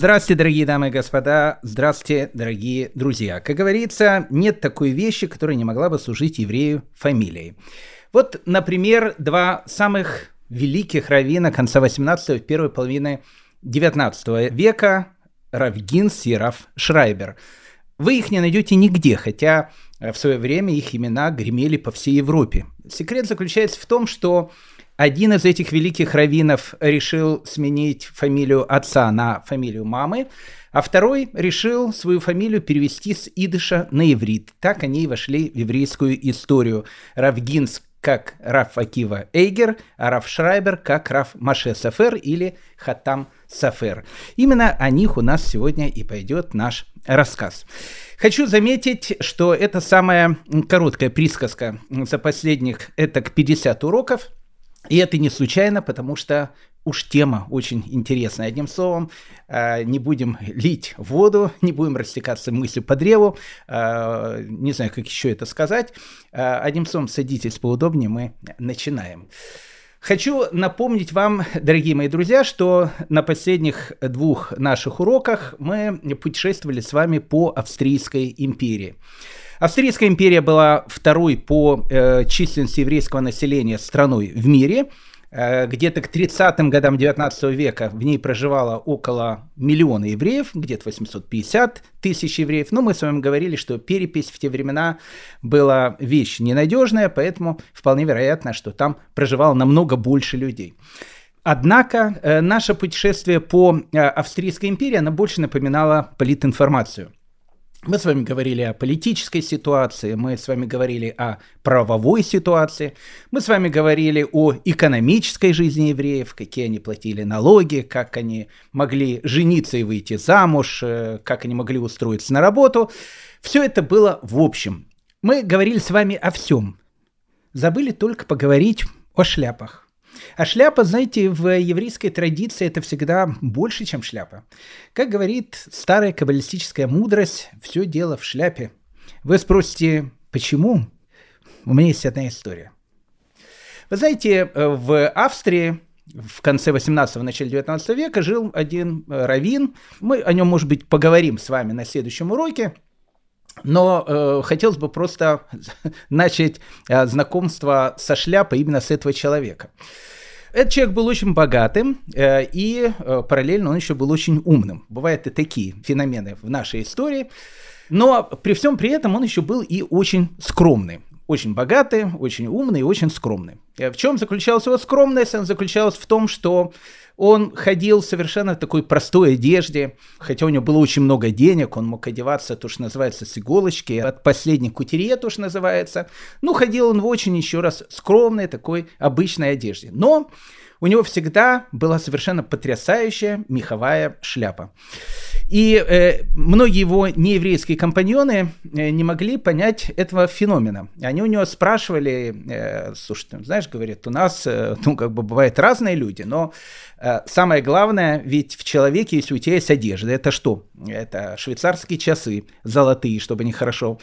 Здравствуйте, дорогие дамы и господа, здравствуйте, дорогие друзья. Как говорится, нет такой вещи, которая не могла бы служить еврею фамилией. Вот, например, два самых великих раввина конца 18-го и первой половины 19 века, Рав Гинз и Рав Шрайбер. Вы их не найдете нигде, хотя в свое время их имена гремели по всей Европе. Секрет заключается в том, что один из этих великих раввинов решил сменить фамилию отца на фамилию мамы, а второй решил свою фамилию перевести с идыша на иврит. Так они и вошли в еврейскую историю. Рав Гинз как Рав Акива Эйгер, а Рав Шрайбер как Рав Маше Сафер или Хатам Сафер. Именно о них у нас сегодня и пойдет наш рассказ. Хочу заметить, что это самая короткая присказка за последних этак 50 уроков. И это не случайно, потому что уж тема очень интересная. Одним словом, не будем лить воду, не будем растекаться мыслью по древу. Не знаю, как еще это сказать. Одним словом, садитесь поудобнее, мы начинаем. Хочу напомнить вам, дорогие мои друзья, что на последних двух наших уроках мы путешествовали с вами по Австрийской империи. Австрийская империя была второй по численности еврейского населения страной в мире. Где-то к 30-м годам 19 века в ней проживало около миллиона евреев, где-то 850 тысяч евреев. Но мы с вами говорили, что перепись в те времена была вещь ненадежная, поэтому вполне вероятно, что там проживало намного больше людей. Однако наше путешествие по Австрийской империи, оно больше напоминало политинформацию. Мы с вами говорили о политической ситуации, мы с вами говорили о правовой ситуации, мы с вами говорили о экономической жизни евреев, какие они платили налоги, как они могли жениться и выйти замуж, как они могли устроиться на работу. Все это было в общем. Мы говорили с вами о всем. Забыли только поговорить о шляпах. А шляпа, знаете, в еврейской традиции это всегда больше, чем шляпа. Как говорит старая каббалистическая мудрость, все дело в шляпе. Вы спросите, почему? У меня есть одна история. Вы знаете, в Австрии в конце 18-го, начале 19 века жил один раввин. Мы о нем, может быть, поговорим с вами на следующем уроке. Но хотелось бы просто начать знакомство со шляпой именно с этого человека. Этот человек был очень богатым, и параллельно он еще был очень умным. Бывают и такие феномены в нашей истории. Но при всем при этом он еще был и очень скромный. Очень богатый, очень умный и очень скромный. В чем заключалась его скромность? Она заключалась в том, что он ходил совершенно в такой простой одежде, хотя у него было очень много денег, он мог одеваться, то, что называется, с иголочки, от последней кутерье, то, что называется. Ну, ходил он в очень, еще раз, скромной такой обычной одежде. Но у него всегда была совершенно потрясающая меховая шляпа. И многие его нееврейские компаньоны не могли понять этого феномена. Они у него спрашивали, слушай, ты знаешь, говорят, у нас, бывают разные люди, но самое главное, ведь в человеке, если у тебя есть одежда, это что? Это швейцарские часы золотые, чтобы они хорошо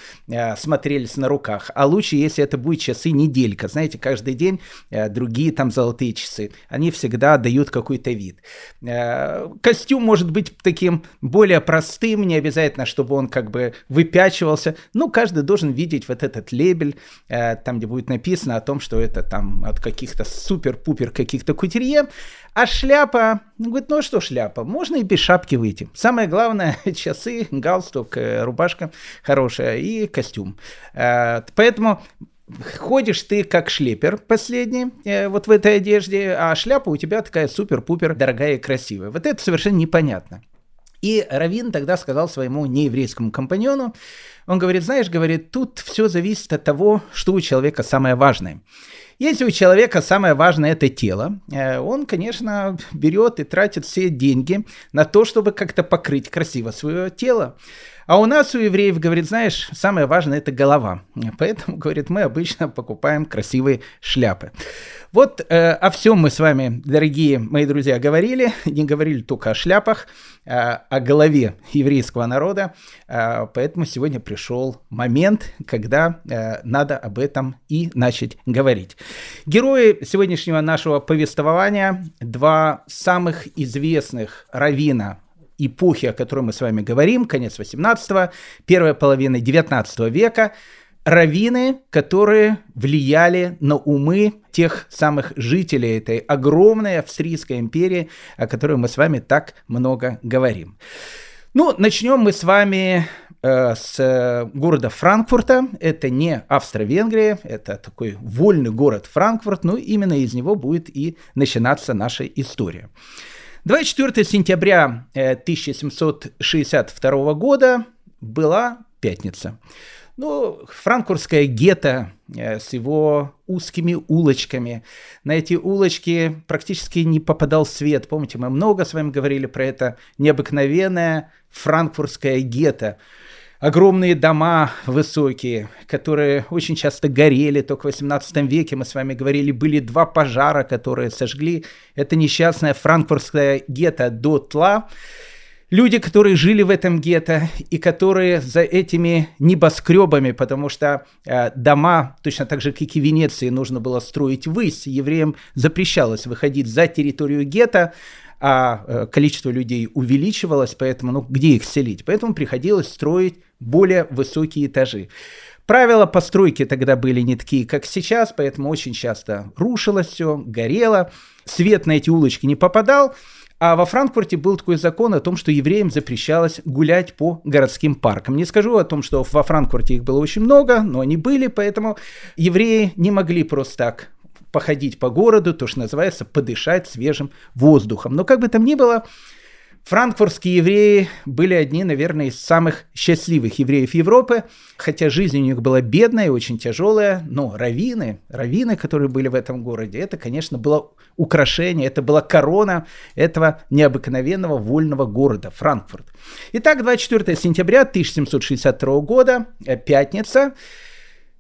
смотрелись на руках. А лучше, если это будет часы неделька. Знаете, каждый день другие там золотые часы. Они всегда дают какой-то вид. Костюм может быть таким более простым, не обязательно, чтобы он выпячивался. Но каждый должен видеть вот этот лебель, там, где будет написано о том, что это там от каких-то супер-пупер каких-то кутерье. А шляпа, говорит, ну что шляпа, можно и без шапки выйти. Самое главное, часы, галстук, рубашка хорошая и костюм. Поэтому ходишь ты как шлепер последний, вот в этой одежде, а шляпа у тебя такая супер-пупер дорогая и красивая. Вот это совершенно непонятно. И раввин тогда сказал своему нееврейскому компаньону, он говорит, знаешь, говорит, тут все зависит от того, что у человека самое важное. Если у человека самое важное это тело, он, конечно, берет и тратит все деньги на то, чтобы как-то покрыть красиво свое тело. А у нас, у евреев, говорит, знаешь, самое важное – это голова. Поэтому, говорит, мы обычно покупаем красивые шляпы. Вот о всем мы с вами, дорогие мои друзья, говорили. Не говорили только о шляпах, о голове еврейского народа. Поэтому сегодня пришел момент, когда надо об этом и начать говорить. Герои сегодняшнего нашего повествования – два самых известных раввина эпохи, о которой мы с вами говорим, конец 18-го, первая половина 19 века, раввины, которые влияли на умы тех самых жителей этой огромной Австрийской империи, о которой мы с вами так много говорим. Ну, начнем мы с вами с города Франкфурта. Это не Австро-Венгрия, это такой вольный город Франкфурт, но именно из него будет и начинаться наша история. 24 сентября 1762 года была пятница. Ну, франкфуртское гетто с его узкими улочками. На эти улочки практически не попадал свет. Помните, мы много с вами говорили про это необыкновенное франкфуртское гетто. Огромные дома высокие, которые очень часто горели. Только в 18 веке, мы с вами говорили, были два пожара, которые сожгли это несчастное франкфуртское гетто дотла. Люди, которые жили в этом гетто и которые за этими небоскребами, потому что дома, точно так же, как и Венеции, нужно было строить ввысь, евреям запрещалось выходить за территорию гетто, а количество людей увеличивалось, поэтому, где их селить? Поэтому приходилось строить более высокие этажи. Правила постройки тогда были не такие, как сейчас, поэтому очень часто рушилось все, горело, свет на эти улочки не попадал. А во Франкфурте был такой закон о том, что евреям запрещалось гулять по городским паркам. Не скажу о том, что во Франкфурте их было очень много, но они были, поэтому евреи не могли просто так походить по городу, то, что называется, подышать свежим воздухом. Но как бы там ни было, франкфуртские евреи были одни, наверное, из самых счастливых евреев Европы, хотя жизнь у них была бедная, очень тяжелая, но раввины, которые были в этом городе, это, конечно, было украшение, это была корона этого необыкновенного вольного города Франкфурт. Итак, 24 сентября 1762 года, пятница,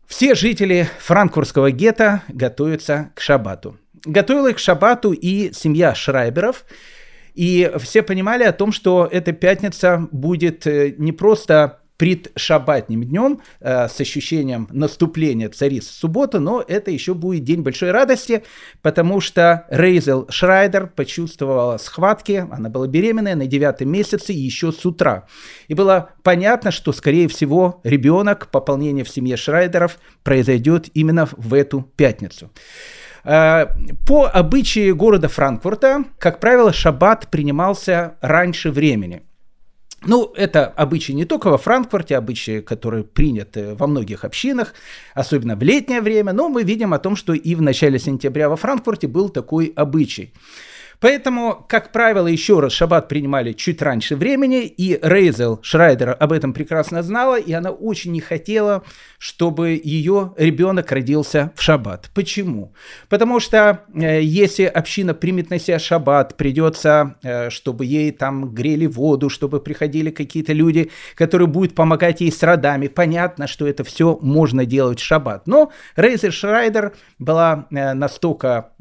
все жители франкфуртского гетто готовятся к шаббату. Готовила их к шаббату и семья Шрайберов. И все понимали о том, что эта пятница будет не просто предшаббатным днем с ощущением наступления царицы субботы, но это еще будет день большой радости, потому что Рейзел Шрайдер почувствовала схватки, она была беременная на 9-м месяце еще с утра. И было понятно, что, скорее всего, ребенок, пополнение в семье Шрайдеров произойдет именно в эту пятницу. По обычаю города Франкфурта, как правило, шаббат принимался раньше времени. Ну, это обычаи не только во Франкфурте, обычаи, которые приняты во многих общинах, особенно в летнее время, но мы видим о том, что и в начале сентября во Франкфурте был такой обычай. Поэтому, как правило, еще раз, шаббат принимали чуть раньше времени, и Рейзел Шрайдер об этом прекрасно знала, и она очень не хотела, чтобы ее ребенок родился в шаббат. Почему? Потому что если община примет на себя шаббат, придется, чтобы ей там грели воду, чтобы приходили какие-то люди, которые будут помогать ей с родами. Понятно, что это все можно делать в шаббат. Но Рейзел Шрайдер была настолько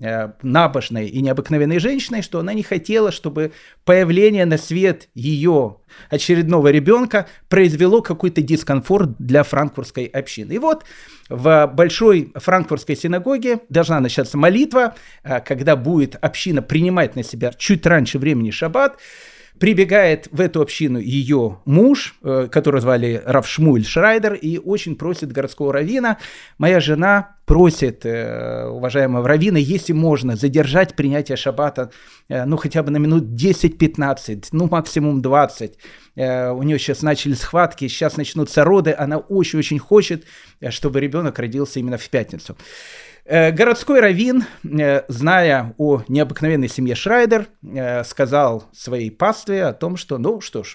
набожной и необыкновенной женщиной, что она не хотела, чтобы появление на свет ее очередного ребенка произвело какой-то дискомфорт для франкфуртской общины. И вот в большой франкфуртской синагоге должна начаться молитва, когда будет община принимать на себя чуть раньше времени шаббат. Прибегает в эту общину ее муж, которого звали Рав Шмуэль Шрайдер, и очень просит городского раввина: «Моя жена просит уважаемого раввина, если можно, задержать принятие шаббата, хотя бы на минут 10-15, максимум 20. У нее сейчас начали схватки, сейчас начнутся роды, она очень-очень хочет, чтобы ребенок родился именно в пятницу». Городской раввин, зная о необыкновенной семье Шрайдер, сказал своей пастве о том, что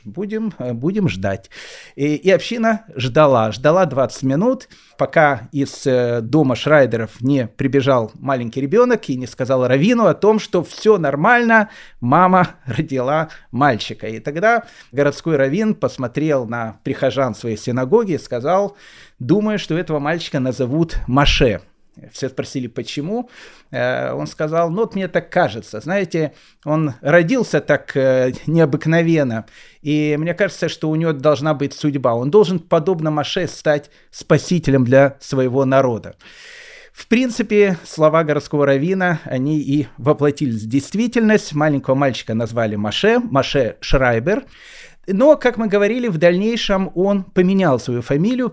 будем ждать. И община ждала 20 минут, пока из дома Шрайдеров не прибежал маленький ребенок и не сказал раввину о том, что все нормально, мама родила мальчика. И тогда городской раввин посмотрел на прихожан своей синагоги и сказал: «Думаю, что этого мальчика назовут Маше». Все спросили, почему. Он сказал: мне так кажется. Знаете, он родился так необыкновенно, и мне кажется, что у него должна быть судьба. Он должен, подобно Маше, стать спасителем для своего народа. В принципе, слова городского раввина, они и воплотились в действительность. Маленького мальчика назвали Маше Шрайбер. Но, как мы говорили, в дальнейшем он поменял свою фамилию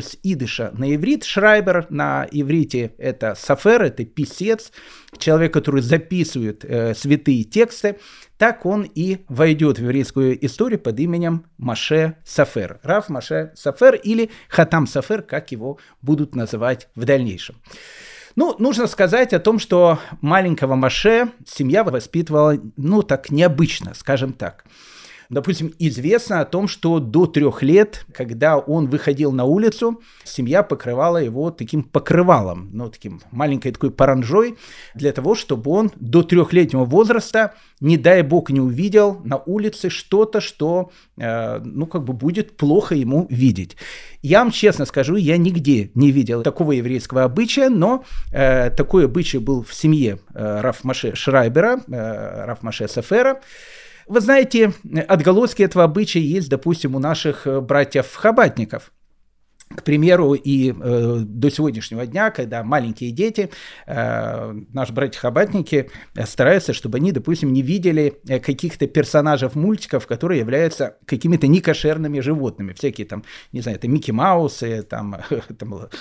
с идыша на иврит. Шрайбер на иврите – это сафер, это писец, человек, который записывает святые тексты. Так он и войдет в еврейскую историю под именем Маше Сафер. Рав Маше Сафер или Хатам Сафер, как его будут называть в дальнейшем. Ну, нужно сказать о том, что маленького Маше семья воспитывала, так необычно, скажем так. Допустим, известно о том, что до 3 лет, когда он выходил на улицу, семья покрывала его таким покрывалом, таким маленькой такой паранжой, для того, чтобы он до 3-летнего возраста, не дай бог, не увидел на улице что-то, что, будет плохо ему видеть. Я вам честно скажу, я нигде не видел такого еврейского обычая, но такой обычай был в семье Рав Маше Шрайбера, Рав Маше Сафера. Вы знаете, отголоски этого обычая есть, допустим, у наших братьев-хаббатников. К примеру, и до сегодняшнего дня, когда маленькие дети, наши братья-хаббатники стараются, чтобы они, допустим, не видели каких-то персонажей мультиков, которые являются какими-то некошерными животными. Всякие это Микки Маусы,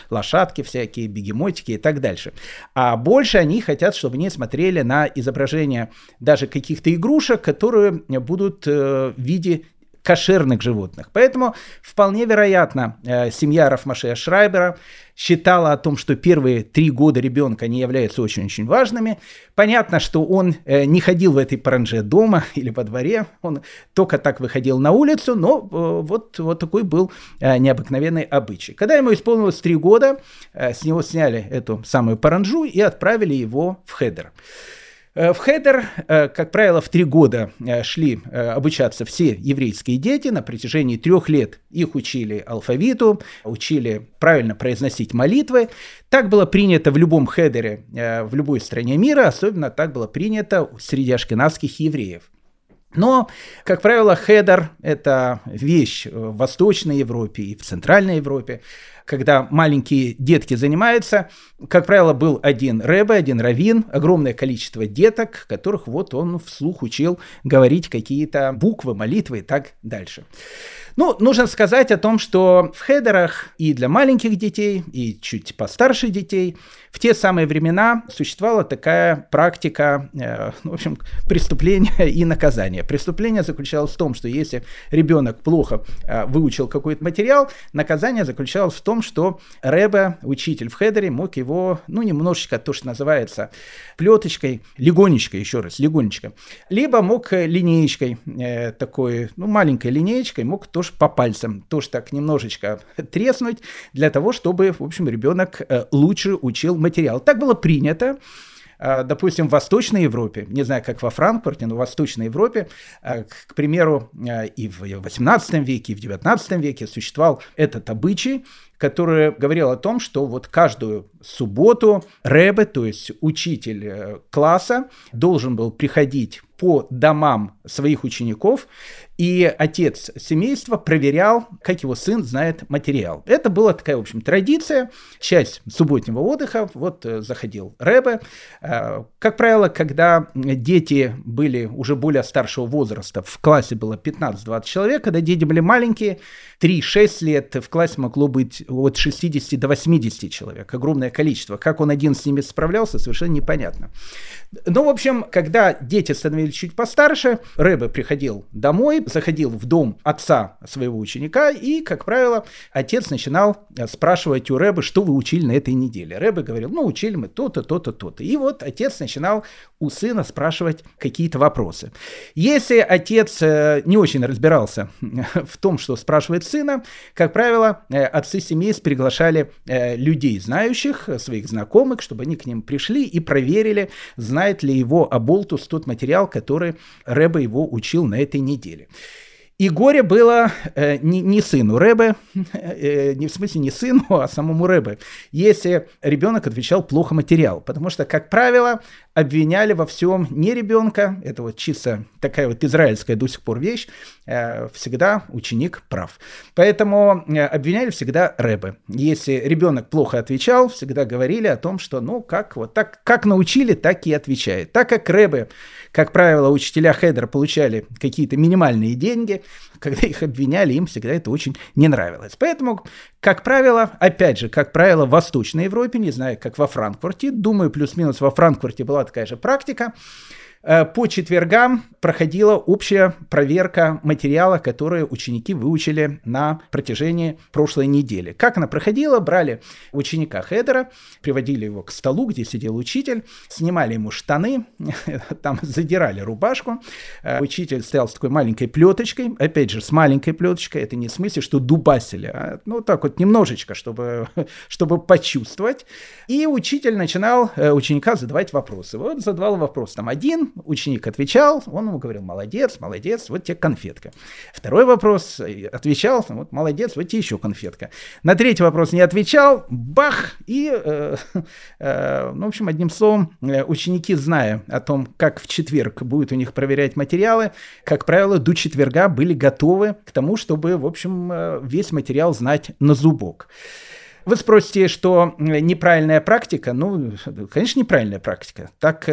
лошадки всякие, бегемотики и так дальше. А больше они хотят, чтобы они смотрели на изображения даже каких-то игрушек, которые будут в виде кошерных животных. Поэтому вполне вероятно, семья Рав Маше Шрайбера считала о том, что первые 3 года ребенка они являются очень-очень важными. Понятно, что он не ходил в этой паранже дома или во дворе, он только так выходил на улицу, но вот такой был необыкновенный обычай. Когда ему исполнилось 3 года, с него сняли эту самую паранжу и отправили его в хедер. В хедер, как правило, в 3 года шли обучаться все еврейские дети. На протяжении 3 лет их учили алфавиту, учили правильно произносить молитвы. Так было принято в любом хедере, в любой стране мира, особенно так было принято среди ашкеназских евреев. Но, как правило, хедер – это вещь в Восточной Европе и в Центральной Европе. Когда маленькие детки занимаются, как правило, был один ребе, один раввин, огромное количество деток, которых он вслух учил говорить какие-то буквы, молитвы и так дальше. Нужно сказать о том, что в хедерах и для маленьких детей, и чуть постарше детей в те самые времена существовала такая практика, преступления и наказания. Преступление заключалось в том, что если ребенок плохо выучил какой-то материал, наказание заключалось в том, что ребе, учитель в хедере, мог его, немножечко, то, что называется, плеточкой, легонечко, либо мог линеечкой, такой, маленькой линеечкой, мог тоже по пальцам, тоже так немножечко треснуть, для того, чтобы, ребенок лучше учил материал. Так было принято. Допустим, в Восточной Европе, не знаю, как во Франкфурте, но в Восточной Европе, к примеру, и в 18 веке, и в 19 веке существовал этот обычай, который говорил о том, что каждую субботу ребе, то есть учитель класса, должен был приходить по домам своих учеников, и отец семейства проверял, как его сын знает материал. Это была такая, традиция, часть субботнего отдыха, заходил ребе. Как правило, когда дети были уже более старшего возраста, в классе было 15-20 человек, когда дети были маленькие, 3-6 лет, в классе могло быть от 60 до 80 человек, огромное количество. Как он один с ними справлялся, совершенно непонятно. Когда дети становились чуть постарше, ребе приходил домой, заходил в дом отца своего ученика, и, как правило, отец начинал спрашивать у ребе, что вы учили на этой неделе. Ребе говорил, учили мы то-то, то-то, то-то. И отец начинал у сына спрашивать какие-то вопросы. Если отец не очень разбирался в том, что спрашивает сына, как правило, отцы семейств приглашали людей, знающих, своих знакомых, чтобы они к ним пришли и проверили, знает ли его оболтус тот материал, который ребе его учил на этой неделе. И горе было не сыну ребе, не сыну, а самому ребе, если ребенок отвечал плохо материал, потому что, как правило, обвиняли во всем не ребенка, это вот чисто такая вот израильская до сих пор вещь, всегда ученик прав. Поэтому обвиняли всегда рэбе. Если ребенок плохо отвечал, всегда говорили о том, что ну как вот так, как научили, так и отвечает. Так как рэбе, как правило, учителя хедера получали какие-то минимальные деньги, когда их обвиняли, им всегда это очень не нравилось. Поэтому, как правило, опять же, как правило, в Восточной Европе, не знаю, как во Франкфурте, думаю, плюс-минус во Франкфурте была такая же практика, по четвергам проходила общая проверка материала, который ученики выучили на протяжении прошлой недели. Как она проходила? Брали ученика хедера, приводили его к столу, где сидел учитель, снимали ему штаны, там задирали рубашку. Учитель стоял с такой маленькой плеточкой, опять же, с маленькой плеточкой, это не в смысле, что дубасили, а ну так вот немножечко, чтобы почувствовать. И учитель начинал ученика задавать вопросы. Вот задавал вопрос, там, один, ученик отвечал, он ему говорил: молодец, молодец, вот тебе конфетка. Второй вопрос отвечал, вот молодец, вот тебе еще конфетка. На третий вопрос не отвечал, бах, и, ну, в общем, одним словом, ученики, зная о том, как в четверг будет у них проверять материалы, как правило, до четверга были готовы к тому, чтобы, в общем, весь материал знать на зубок. Вы спросите, что неправильная практика? Ну, конечно, неправильная практика. Так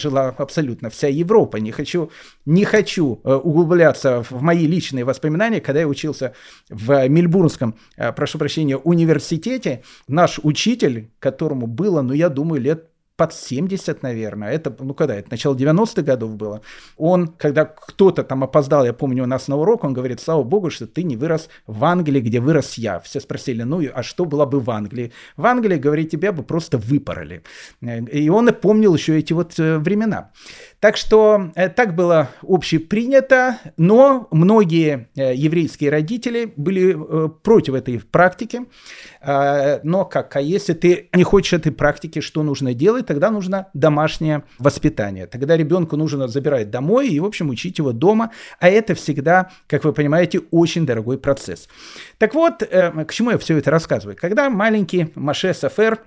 жила абсолютно вся Европа. Не хочу углубляться в мои личные воспоминания. Когда я учился в Мельбурнском, университете, наш учитель, которому было, я думаю, лет под 70, наверное, это начало 90-х годов было, он, когда кто-то там опоздал, я помню, у нас на урок, он говорит: слава богу, что ты не вырос в Англии, где вырос я. Все спросили, а что было бы в Англии? В Англии, говорит, тебя бы просто выпороли. И он и помнил еще эти вот времена. Так что так было общепринято, но многие еврейские родители были против этой практики. Но как, а если ты не хочешь этой практики, что нужно делать? Тогда нужно домашнее воспитание. Тогда ребенку нужно забирать домой и, в общем, учить его дома. А это всегда, как вы понимаете, очень дорогой процесс. Так вот, к чему я все это рассказываю? Когда маленький Маше Сафер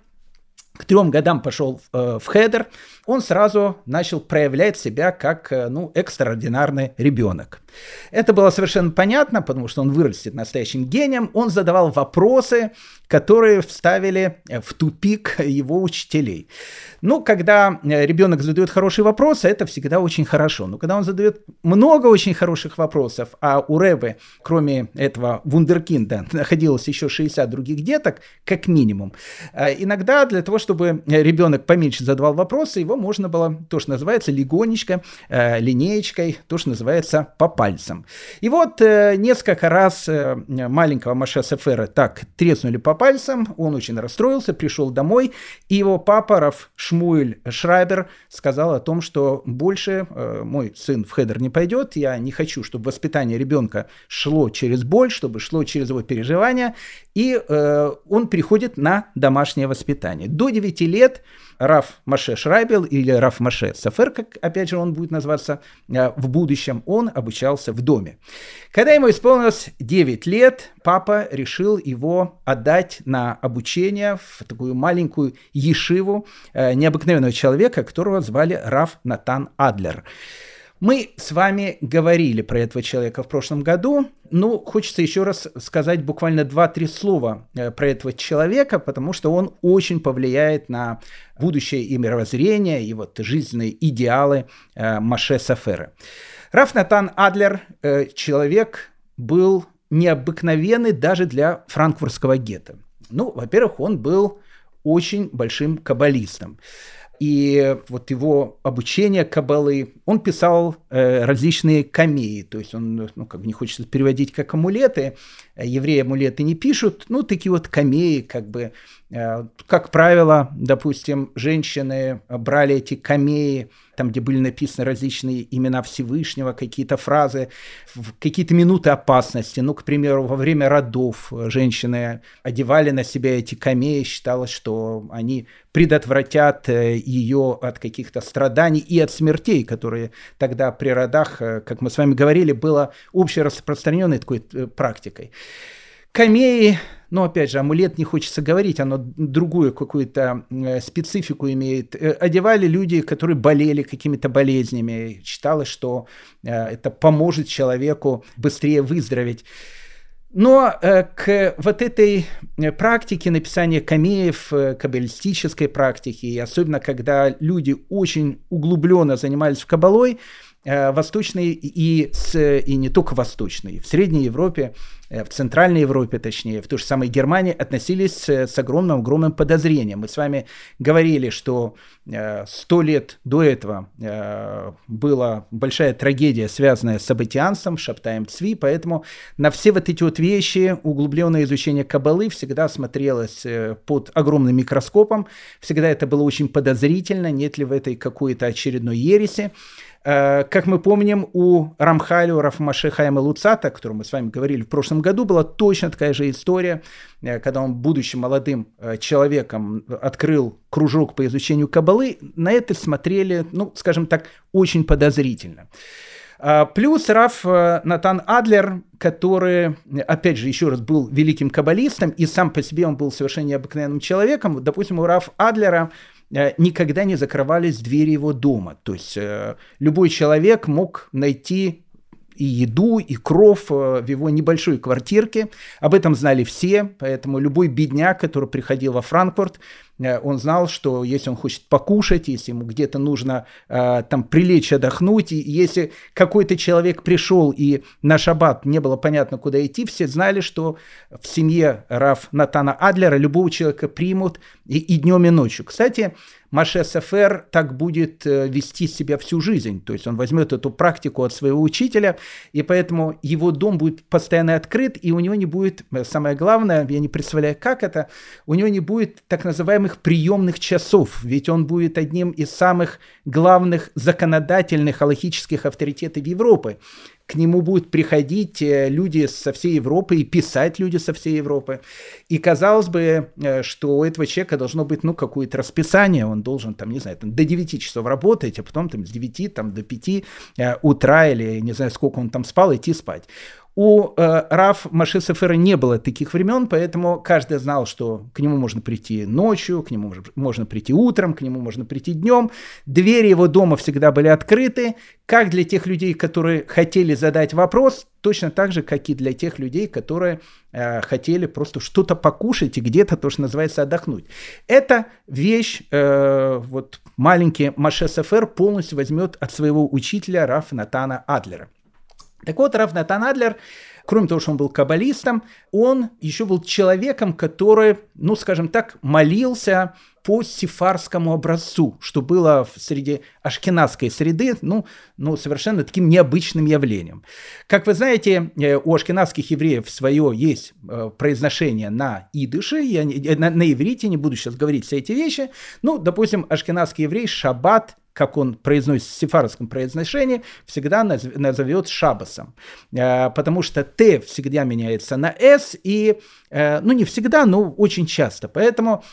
к 3 годам пошел в хедер, он сразу начал проявлять себя как, экстраординарный ребенок. Это было совершенно понятно, потому что он вырастет настоящим гением. Он задавал вопросы, которые вставили в тупик его учителей. Когда ребенок задает хорошие вопросы, это всегда очень хорошо. Но когда он задает много очень хороших вопросов, а у рэбе, кроме этого вундеркинда, находилось еще 60 других деток, как минимум, иногда для того, чтобы ребенок поменьше задавал вопросы, его можно было, то, что называется, легонечко, линеечкой, то, что называется, по пальцам. И вот несколько раз маленького Маше Сафера так треснули по пальцам, он очень расстроился, пришел домой, и его папа, Рав Шмуэль Шрайбер, сказал о том, что больше мой сын в хедер не пойдет, я не хочу, чтобы воспитание ребенка шло через боль, чтобы шло через его переживания, и он переходит на домашнее воспитание. До 9 лет Рав Маше Шрайбер или Рав Маше Сафер, как опять же он будет называться в будущем, он обучался в доме. Когда ему исполнилось 9 лет, папа решил его отдать на обучение в такую маленькую ешиву необыкновенного человека, которого звали Рав Натан Адлер. Мы с вами говорили про этого человека в прошлом году, но хочется еще раз сказать буквально 2-3 слова про этого человека, потому что он очень повлияет на будущее и мировоззрение, и вот жизненные идеалы Маше Сафера. Рав Натан Адлер, человек, был необыкновенный даже для франкфуртского гетто. Во-первых, он был очень большим каббалистом. И вот его обучение каббалы, он писал различные камеи, то есть он, не хочется переводить как амулеты, евреи амулеты не пишут, такие вот камеи, как правило, допустим, женщины брали эти камеи, там, где были написаны различные имена Всевышнего, какие-то фразы, в какие-то минуты опасности. К примеру, во время родов женщины одевали на себя эти камеи, считалось, что они предотвратят ее от каких-то страданий и от смертей, которые тогда при родах, как мы с вами говорили, было общераспространенной такой практикой. Камеи, Но опять же, амулет, не хочется говорить, оно другую какую-то специфику имеет. Одевали люди, которые болели какими-то болезнями. Считалось, что это поможет человеку быстрее выздороветь. Но к вот этой практике написания камеев, каббалистической практике, и особенно когда люди очень углубленно занимались каббалой, восточной и не только восточной, в Средней Европе, в Центральной Европе, точнее, в той же самой Германии, относились с огромным подозрением. Мы с вами говорили, что 100 лет до этого была большая трагедия, связанная с саббатианством, Шаббатаем Цви, поэтому на все вот эти вот вещи углубленное изучение каббалы всегда смотрелось под огромным микроскопом, всегда это было очень подозрительно, нет ли в этой какой-то очередной ереси. Как мы помним, у Рамхаля, у Рав Моше Хайма Луцата, о котором мы с вами говорили в прошлом году, была точно такая же история, когда он, будучи молодым человеком, открыл кружок по изучению каббалы, на это смотрели, ну, скажем так, очень подозрительно. Плюс Рав Натан Адлер, который, опять же, еще раз был великим каббалистом, и сам по себе он был совершенно необыкновенным человеком. Допустим, у Рав Адлера никогда не закрывались двери его дома. То есть любой человек мог найти и еду, и кров в его небольшой квартирке. Об этом знали все, поэтому любой бедняк, который приходил во Франкфурт, он знал, что если он хочет покушать, если ему где-то нужно там прилечь, отдохнуть, и если какой-то человек пришел и на шаббат не было понятно, куда идти, все знали, что в семье Рав Натана Адлера любого человека примут и днем, и ночью. Кстати, Моше Сефер так будет вести себя всю жизнь, то есть он возьмет эту практику от своего учителя, и поэтому его дом будет постоянно открыт, и у него не будет, самое главное, я не представляю, как это, у него не будет так называемого приемных часов, ведь он будет одним из самых главных законодательных алахических авторитетов Европы. К нему будут приходить люди со всей Европы и писать люди со всей Европы. И казалось бы, что у этого человека должно быть, ну, какое-то расписание, он должен, там, не знаю, там, до 9 часов работать, а потом там, с 9 там, до 5 утра или не знаю, сколько он там спал, идти спать. У Рав Моше Сефера не было таких времен, поэтому каждый знал, что к нему можно прийти ночью, к нему можно прийти утром, к нему можно прийти днем. Двери его дома всегда были открыты, как для тех людей, которые хотели задать вопрос, точно так же, как и для тех людей, которые хотели просто что-то покушать и где-то, то, что называется, отдохнуть. Эта вещь, вот маленький Моше Сефер полностью возьмет от своего учителя Рав Натана Адлера. Так вот, Рав Натан Адлер, кроме того, что он был каббалистом, он еще был человеком, который, ну, скажем так, молился по сефардскому образцу, что было среди ашкеназской среды, ну, совершенно таким необычным явлением. Как вы знаете, у ашкеназских евреев свое есть произношение на идыше, я на иврите не буду сейчас говорить все эти вещи, ну, допустим, ашкеназский еврей шаббат, как он произносит в сефардском произношении, всегда назовет шаббасом, потому что «т» всегда меняется на «с», и, ну, не всегда, но очень часто. Поэтому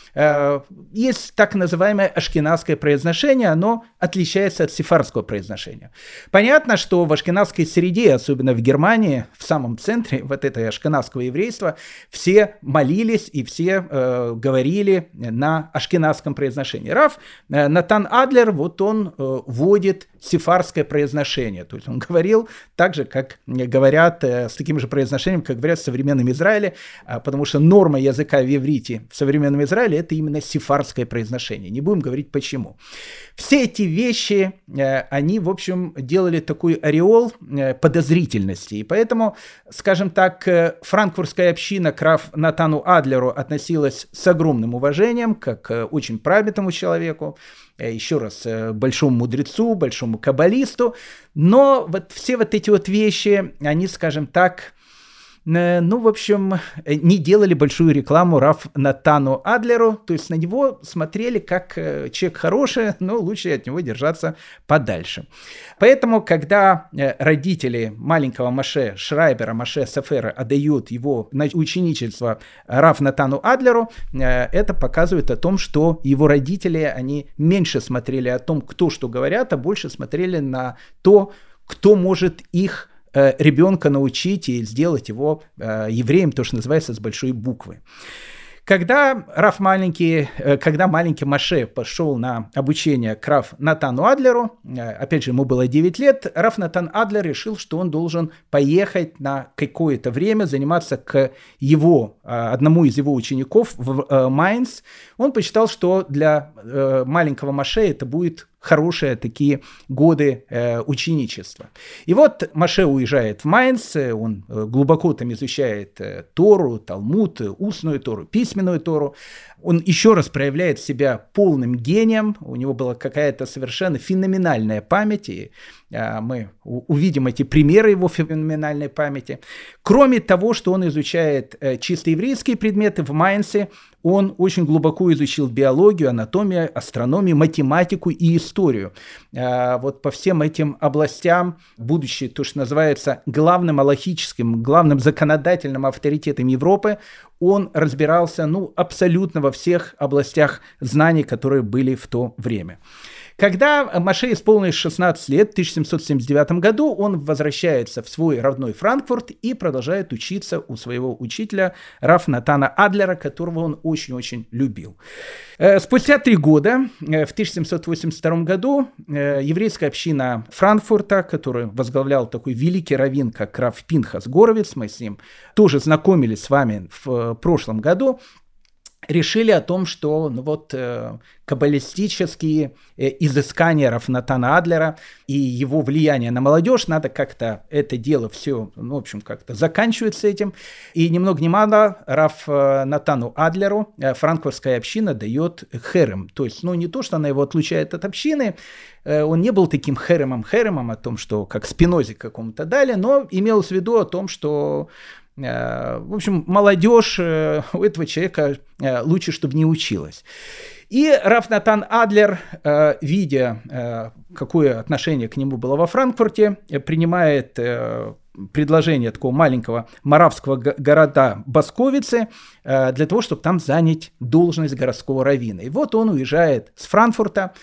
есть так называемое ашкеназское произношение, оно отличается от сефардского произношения. Понятно, что в ашкеназской среде, особенно в Германии, в самом центре вот этого ашкеназского еврейства, все молились и все говорили на ашкеназском произношении. Рав Натан Адлер, вот он вводит сефардское произношение, то есть он говорил так же, как говорят, с таким же произношением, как говорят в современном Израиле, потому что норма языка в иврите в современном Израиле это именно сефардское произношение, не будем говорить почему. Все эти вещи, они, в общем, делали такой ореол подозрительности, и поэтому, скажем так, франкфуртская община к Рав Натану Адлеру относилась с огромным уважением, как к очень праведному человеку, еще раз, большому мудрецу, большому каббалисту, но вот все вот эти вот вещи, они, скажем так, ну, в общем, не делали большую рекламу Рав Натану Адлеру, то есть на него смотрели как человек хороший, но лучше от него держаться подальше. Поэтому, когда родители маленького Моше Шрайбера, Моше Сефера отдают его на ученичество Рав Натану Адлеру, это показывает о том, что его родители, они меньше смотрели о том, кто что говорят, а больше смотрели на то, кто может их ребенка научить и сделать его евреем, то, что называется, с большой буквы. Когда маленький Маше пошел на обучение к Рав Натану Адлеру, опять же, ему было 9 лет, Рав Натан Адлер решил, что он должен поехать на какое-то время заниматься к одному из его учеников в Майнц. Он посчитал, что для маленького Маше это будет хорошие такие годы ученичества. И вот Маше уезжает в Майнц, он глубоко там изучает Тору, Талмуд, устную Тору, письменную Тору. Он еще раз проявляет себя полным гением, у него была какая-то совершенно феноменальная память, и мы увидим эти примеры его феноменальной памяти. Кроме того, что он изучает чисто еврейские предметы, в Майнце он очень глубоко изучил биологию, анатомию, астрономию, математику и историю. Вот по всем этим областям, будучи, то, что называется, главным алахическим, главным законодательным авторитетом Европы, он разбирался, абсолютно во всех областях знаний, которые были в то время. Когда Маше исполнилось 16 лет, в 1779 году, он возвращается в свой родной Франкфурт и продолжает учиться у своего учителя Рав Натана Адлера, которого он очень-очень любил. Спустя 3 года, в 1782 году, еврейская община Франкфурта, которую возглавлял такой великий раввин, как Рав Пинхас Горовиц, мы с ним тоже знакомились с вами в прошлом году, решили о том, что каббалистические изыскания Рав Натана Адлера и его влияние на молодежь, надо как-то это дело все, как-то заканчивается этим. И ни много ни мало Рав Натану Адлеру франкфуртская община дает херем. То есть, не то, что она его отлучает от общины, он не был таким херемом о том, что как Спинозе какому-то дали, но имелось в виду о том, что молодежь у этого человека лучше, чтобы не училась. И Рав Натан Адлер, видя, какое отношение к нему было во Франкфурте, принимает предложение такого маленького маравского города Басковицы для того, чтобы там занять должность городского раввина. И вот он уезжает с Франкфурта,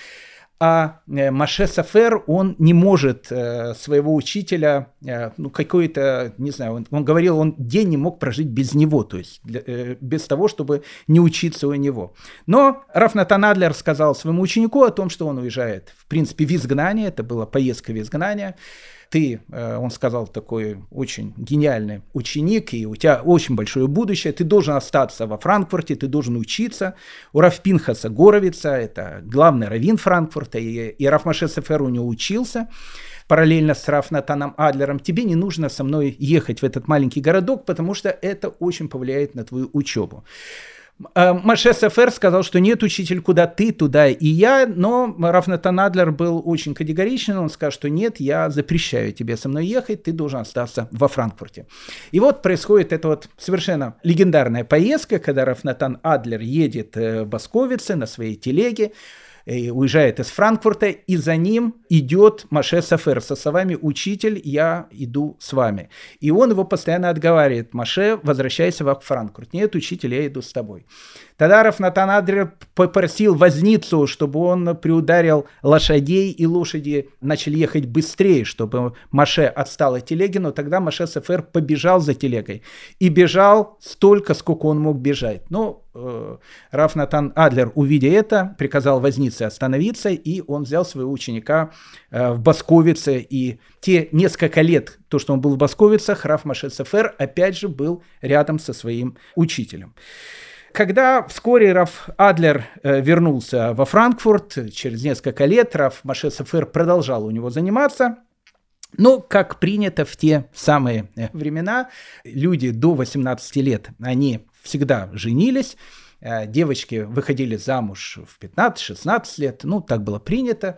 а Маше Сафер, он не может своего учителя, он говорил, он день не мог прожить без него, то есть без того, чтобы не учиться у него. Но Рав Натан Адлер сказал своему ученику о том, что он уезжает, в принципе, в изгнание, это была поездка в изгнание. Ты, он сказал, такой очень гениальный ученик, и у тебя очень большое будущее, ты должен остаться во Франкфурте, ты должен учиться. У Рав Пинхаса Горовица, это главный раввин Франкфурта, и Рав Маше Сафер у него учился, параллельно с Рав Натаном Адлером, тебе не нужно со мной ехать в этот маленький городок, потому что это очень повлияет на твою учебу. Маше Сафер сказал, что нет, учитель, куда ты, туда и я, но Рав Натан Адлер был очень категоричен, он сказал, что нет, я запрещаю тебе со мной ехать, ты должен остаться во Франкфурте. И вот происходит эта совершенно легендарная поездка, когда Рав Натан Адлер едет в Басковице на своей телеге, уезжает из Франкфурта, и за ним идет Маше Сафер со словами «Учитель, я иду с вами». И он его постоянно отговаривает: «Маше, возвращайся во Франкфурт». «Нет, учитель, я иду с тобой». Тогда Рав Натан Адлер попросил возницу, чтобы он приударил лошадей, и лошади начали ехать быстрее, чтобы Маше отстал от телеги, но тогда Маше Сафер побежал за телегой и бежал столько, сколько он мог бежать. Но Рав Натан Адлер, увидя это, приказал вознице остановиться, и он взял своего ученика в Басковице, и те несколько лет, то, что он был в Басковицах, Рав Маше Сафер опять же был рядом со своим учителем. Когда вскоре Рав Адлер вернулся во Франкфурт, через несколько лет Рав Маше Сафер продолжал у него заниматься. Но, как принято в те самые времена, люди до 18 лет, они всегда женились, девочки выходили замуж в 15-16 лет, так было принято.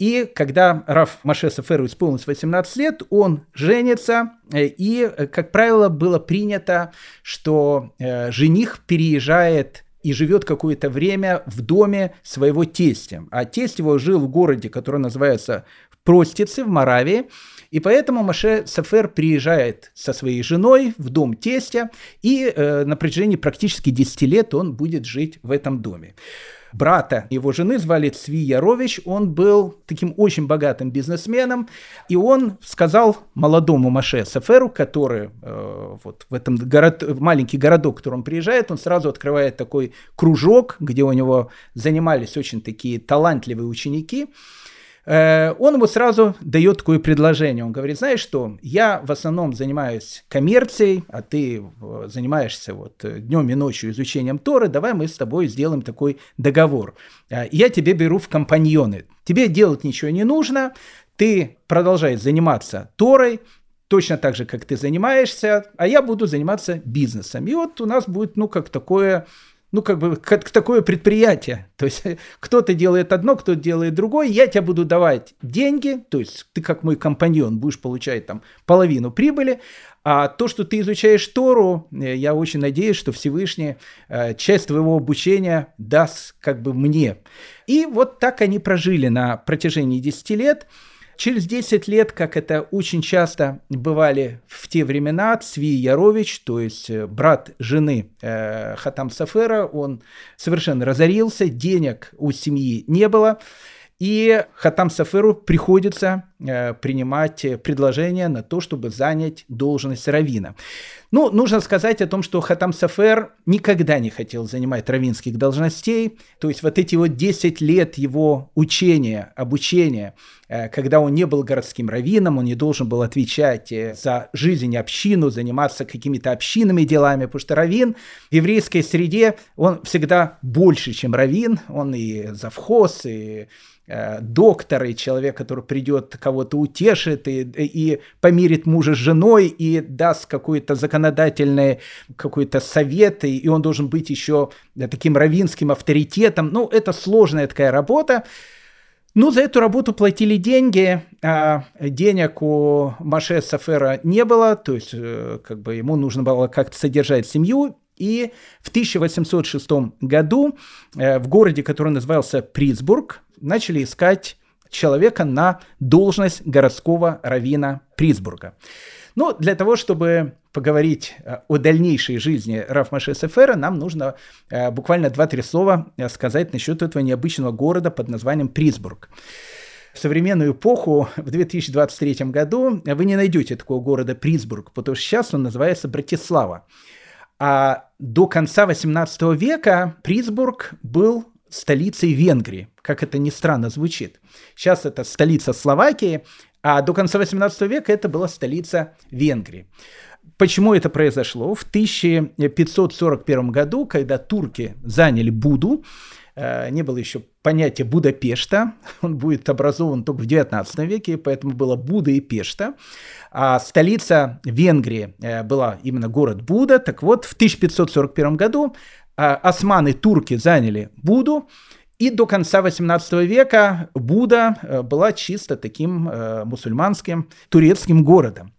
И когда Рав Маше Саферу исполнилось 18 лет, он женится, и, как правило, было принято, что жених переезжает и живет какое-то время в доме своего тестя. А тесть его жил в городе, который называется Простицы, в Моравии, и поэтому Маше Сафер приезжает со своей женой в дом тестя, и на протяжении практически 10 лет он будет жить в этом доме. брата его жены звали Цви Ярович. Он был таким очень богатым бизнесменом, и он сказал молодому Маше Сеферу, который вот в этом маленький городок, в который он приезжает, он сразу открывает такой кружок, где у него занимались очень такие талантливые ученики. Он ему сразу дает такое предложение. Он говорит: знаешь что, я в основном занимаюсь коммерцией, а ты занимаешься вот днем и ночью изучением Торы, давай мы с тобой сделаем такой договор. Я тебе беру в компаньоны, тебе делать ничего не нужно, ты продолжаешь заниматься Торой, точно так же, как ты занимаешься, а я буду заниматься бизнесом. И вот у нас будет, как такое предприятие. То есть кто-то делает одно, кто-то делает другое. Я тебе буду давать деньги, то есть ты как мой компаньон будешь получать там половину прибыли. А то, что ты изучаешь Тору, я очень надеюсь, что Всевышний часть твоего обучения даст как бы мне. И вот так они прожили на протяжении 10 лет. Через 10 лет, как это очень часто бывали в те времена, Цви Ярович, то есть брат жены Хатам Сефера, он совершенно разорился, денег у семьи не было, и Хатам Сеферу приходится принимать предложение на то, чтобы занять должность раввина. Ну, нужно сказать о том, что Хатам Сефер никогда не хотел занимать раввинских должностей, то есть вот эти вот 10 лет его учения, обучения, когда он не был городским раввином, он не должен был отвечать за жизнь общину, заниматься какими-то общинными делами, потому что раввин в еврейской среде, он всегда больше, чем раввин, он и завхоз, и доктор, и человек, который придет, кого-то утешит и помирит мужа с женой и даст какой-то законодательный какой-то совет, и он должен быть еще таким раввинским авторитетом. Ну, это сложная такая работа. Ну, за эту работу платили деньги, а денег у Маше Сефера не было, то есть как бы ему нужно было как-то содержать семью. И в 1806 году в городе, который назывался Присбург, начали искать человека на должность городского раввина Присбурга. Но для того, чтобы поговорить о дальнейшей жизни рав Маше Сефера, нам нужно буквально 2-3 слова сказать насчет этого необычного города под названием Присбург. В современную эпоху, в 2023 году, вы не найдете такого города Присбург, потому что сейчас он называется Братислава. А до конца XVIII века Присбург был столицей Венгрии, как это ни странно звучит. Сейчас это столица Словакии, а до конца XVIII века это была столица Венгрии. Почему это произошло? В 1541 году, когда турки заняли Буду, не было еще понятия Будапешта, он будет образован только в XIX веке, поэтому было Буда и Пешта, а столица Венгрии была именно город Буда. Так вот, в 1541 году османы, турки заняли Буду, и до конца XVIII века Буда была чисто таким мусульманским турецким городом.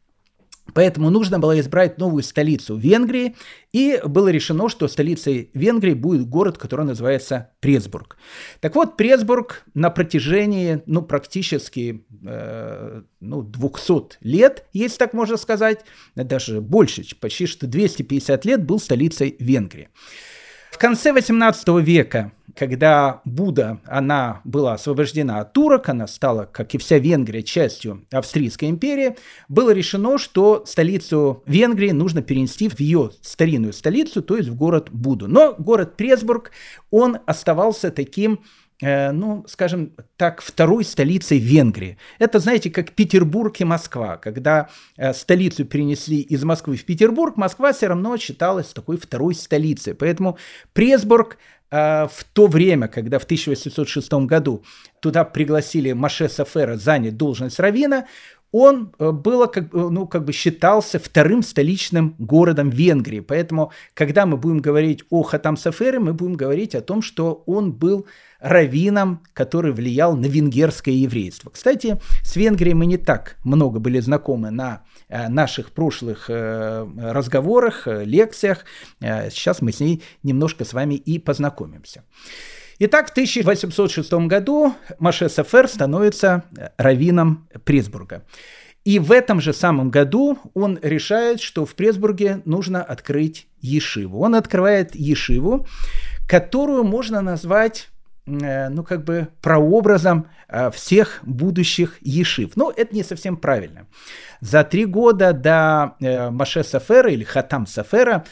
Поэтому нужно было избрать новую столицу Венгрии, и было решено, что столицей Венгрии будет город, который называется Пресбург. Так вот, Пресбург на протяжении, практически 200 лет, если так можно сказать, даже больше, почти что 250 лет, был столицей Венгрии. В конце XVIII века, когда Буда, она была освобождена от турок, она стала, как и вся Венгрия, частью Австрийской империи, было решено, что столицу Венгрии нужно перенести в ее старинную столицу, то есть в город Буду. Но город Пресбург, он оставался таким, скажем так, второй столицей Венгрии. Это, знаете, как Петербург и Москва. Когда столицу перенесли из Москвы в Петербург, Москва все равно считалась такой второй столицей. Поэтому Пресбург в то время, когда в 1806 году туда пригласили Маше Сефера занять должность раввина, он было, считался вторым столичным городом Венгрии. Поэтому, когда мы будем говорить о Хатам Сефере, мы будем говорить о том, что он был раввином, который влиял на венгерское еврейство. Кстати, с Венгрией мы не так много были знакомы на наших прошлых разговорах, лекциях. Сейчас мы с ней немножко с вами и познакомимся. Итак, в 1806 году Маше Сефер становится раввином Пресбурга. И в этом же самом году он решает, что в Пресбурге нужно открыть ешиву. Он открывает ешиву, которую можно назвать ну, как бы прообразом всех будущих ешив. Но это не совсем правильно. За 3 года до Маше Сафера или Хатам Сафера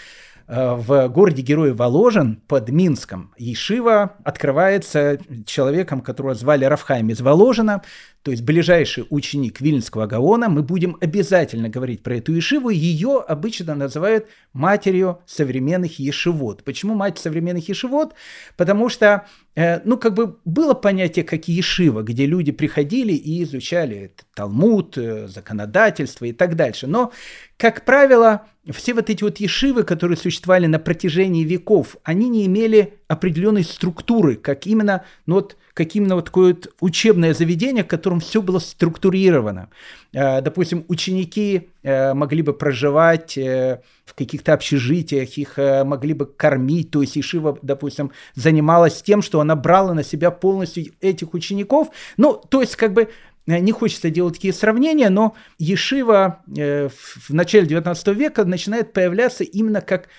в городе Героев Воложен под Минском ешива открывается человеком, которого звали Рав Хаим из Воложина, то есть ближайший ученик Вильнского Гаона. Мы будем обязательно говорить про эту ешиву. Ее обычно называют матерью современных ешивот. Почему мать современных ешивот? Потому что, ну, как бы было понятие, как ешива, где люди приходили и изучали Талмуд, законодательство и так дальше. Но, как правило, все вот эти вот ешивы, которые существовали на протяжении веков, они не имели определенной структуры, как именно, ну вот, как именно вот такое вот учебное заведение, в котором все было структурировано. Допустим, ученики могли бы проживать в каких-то общежитиях, их могли бы кормить, то есть ешива, допустим, занималась тем, что она брала на себя полностью этих учеников, ну, то есть как бы не хочется делать такие сравнения, но ешива в начале 19 века начинает появляться именно как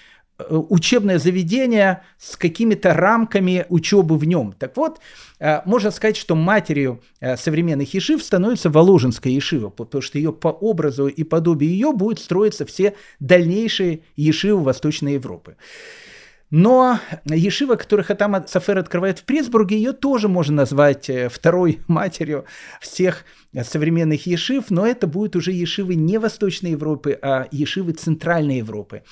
учебное заведение с какими-то рамками учебы в нем. Так вот, можно сказать, что матерью современных ешив становится Воложенская ешива, потому что ее по образу и подобию ее будут строиться все дальнейшие ешивы Восточной Европы. Но ешива, которую Хатам Сафер открывает в Пресбурге, ее тоже можно назвать второй матерью всех современных ешив, но это будут уже ешивы не Восточной Европы, а ешивы Центральной Европы.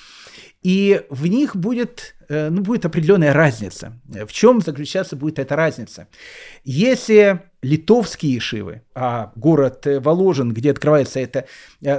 И в них будет, ну, будет определенная разница. В чем заключаться будет эта разница? Если литовские ешивы, а город Воложен, где открывается эта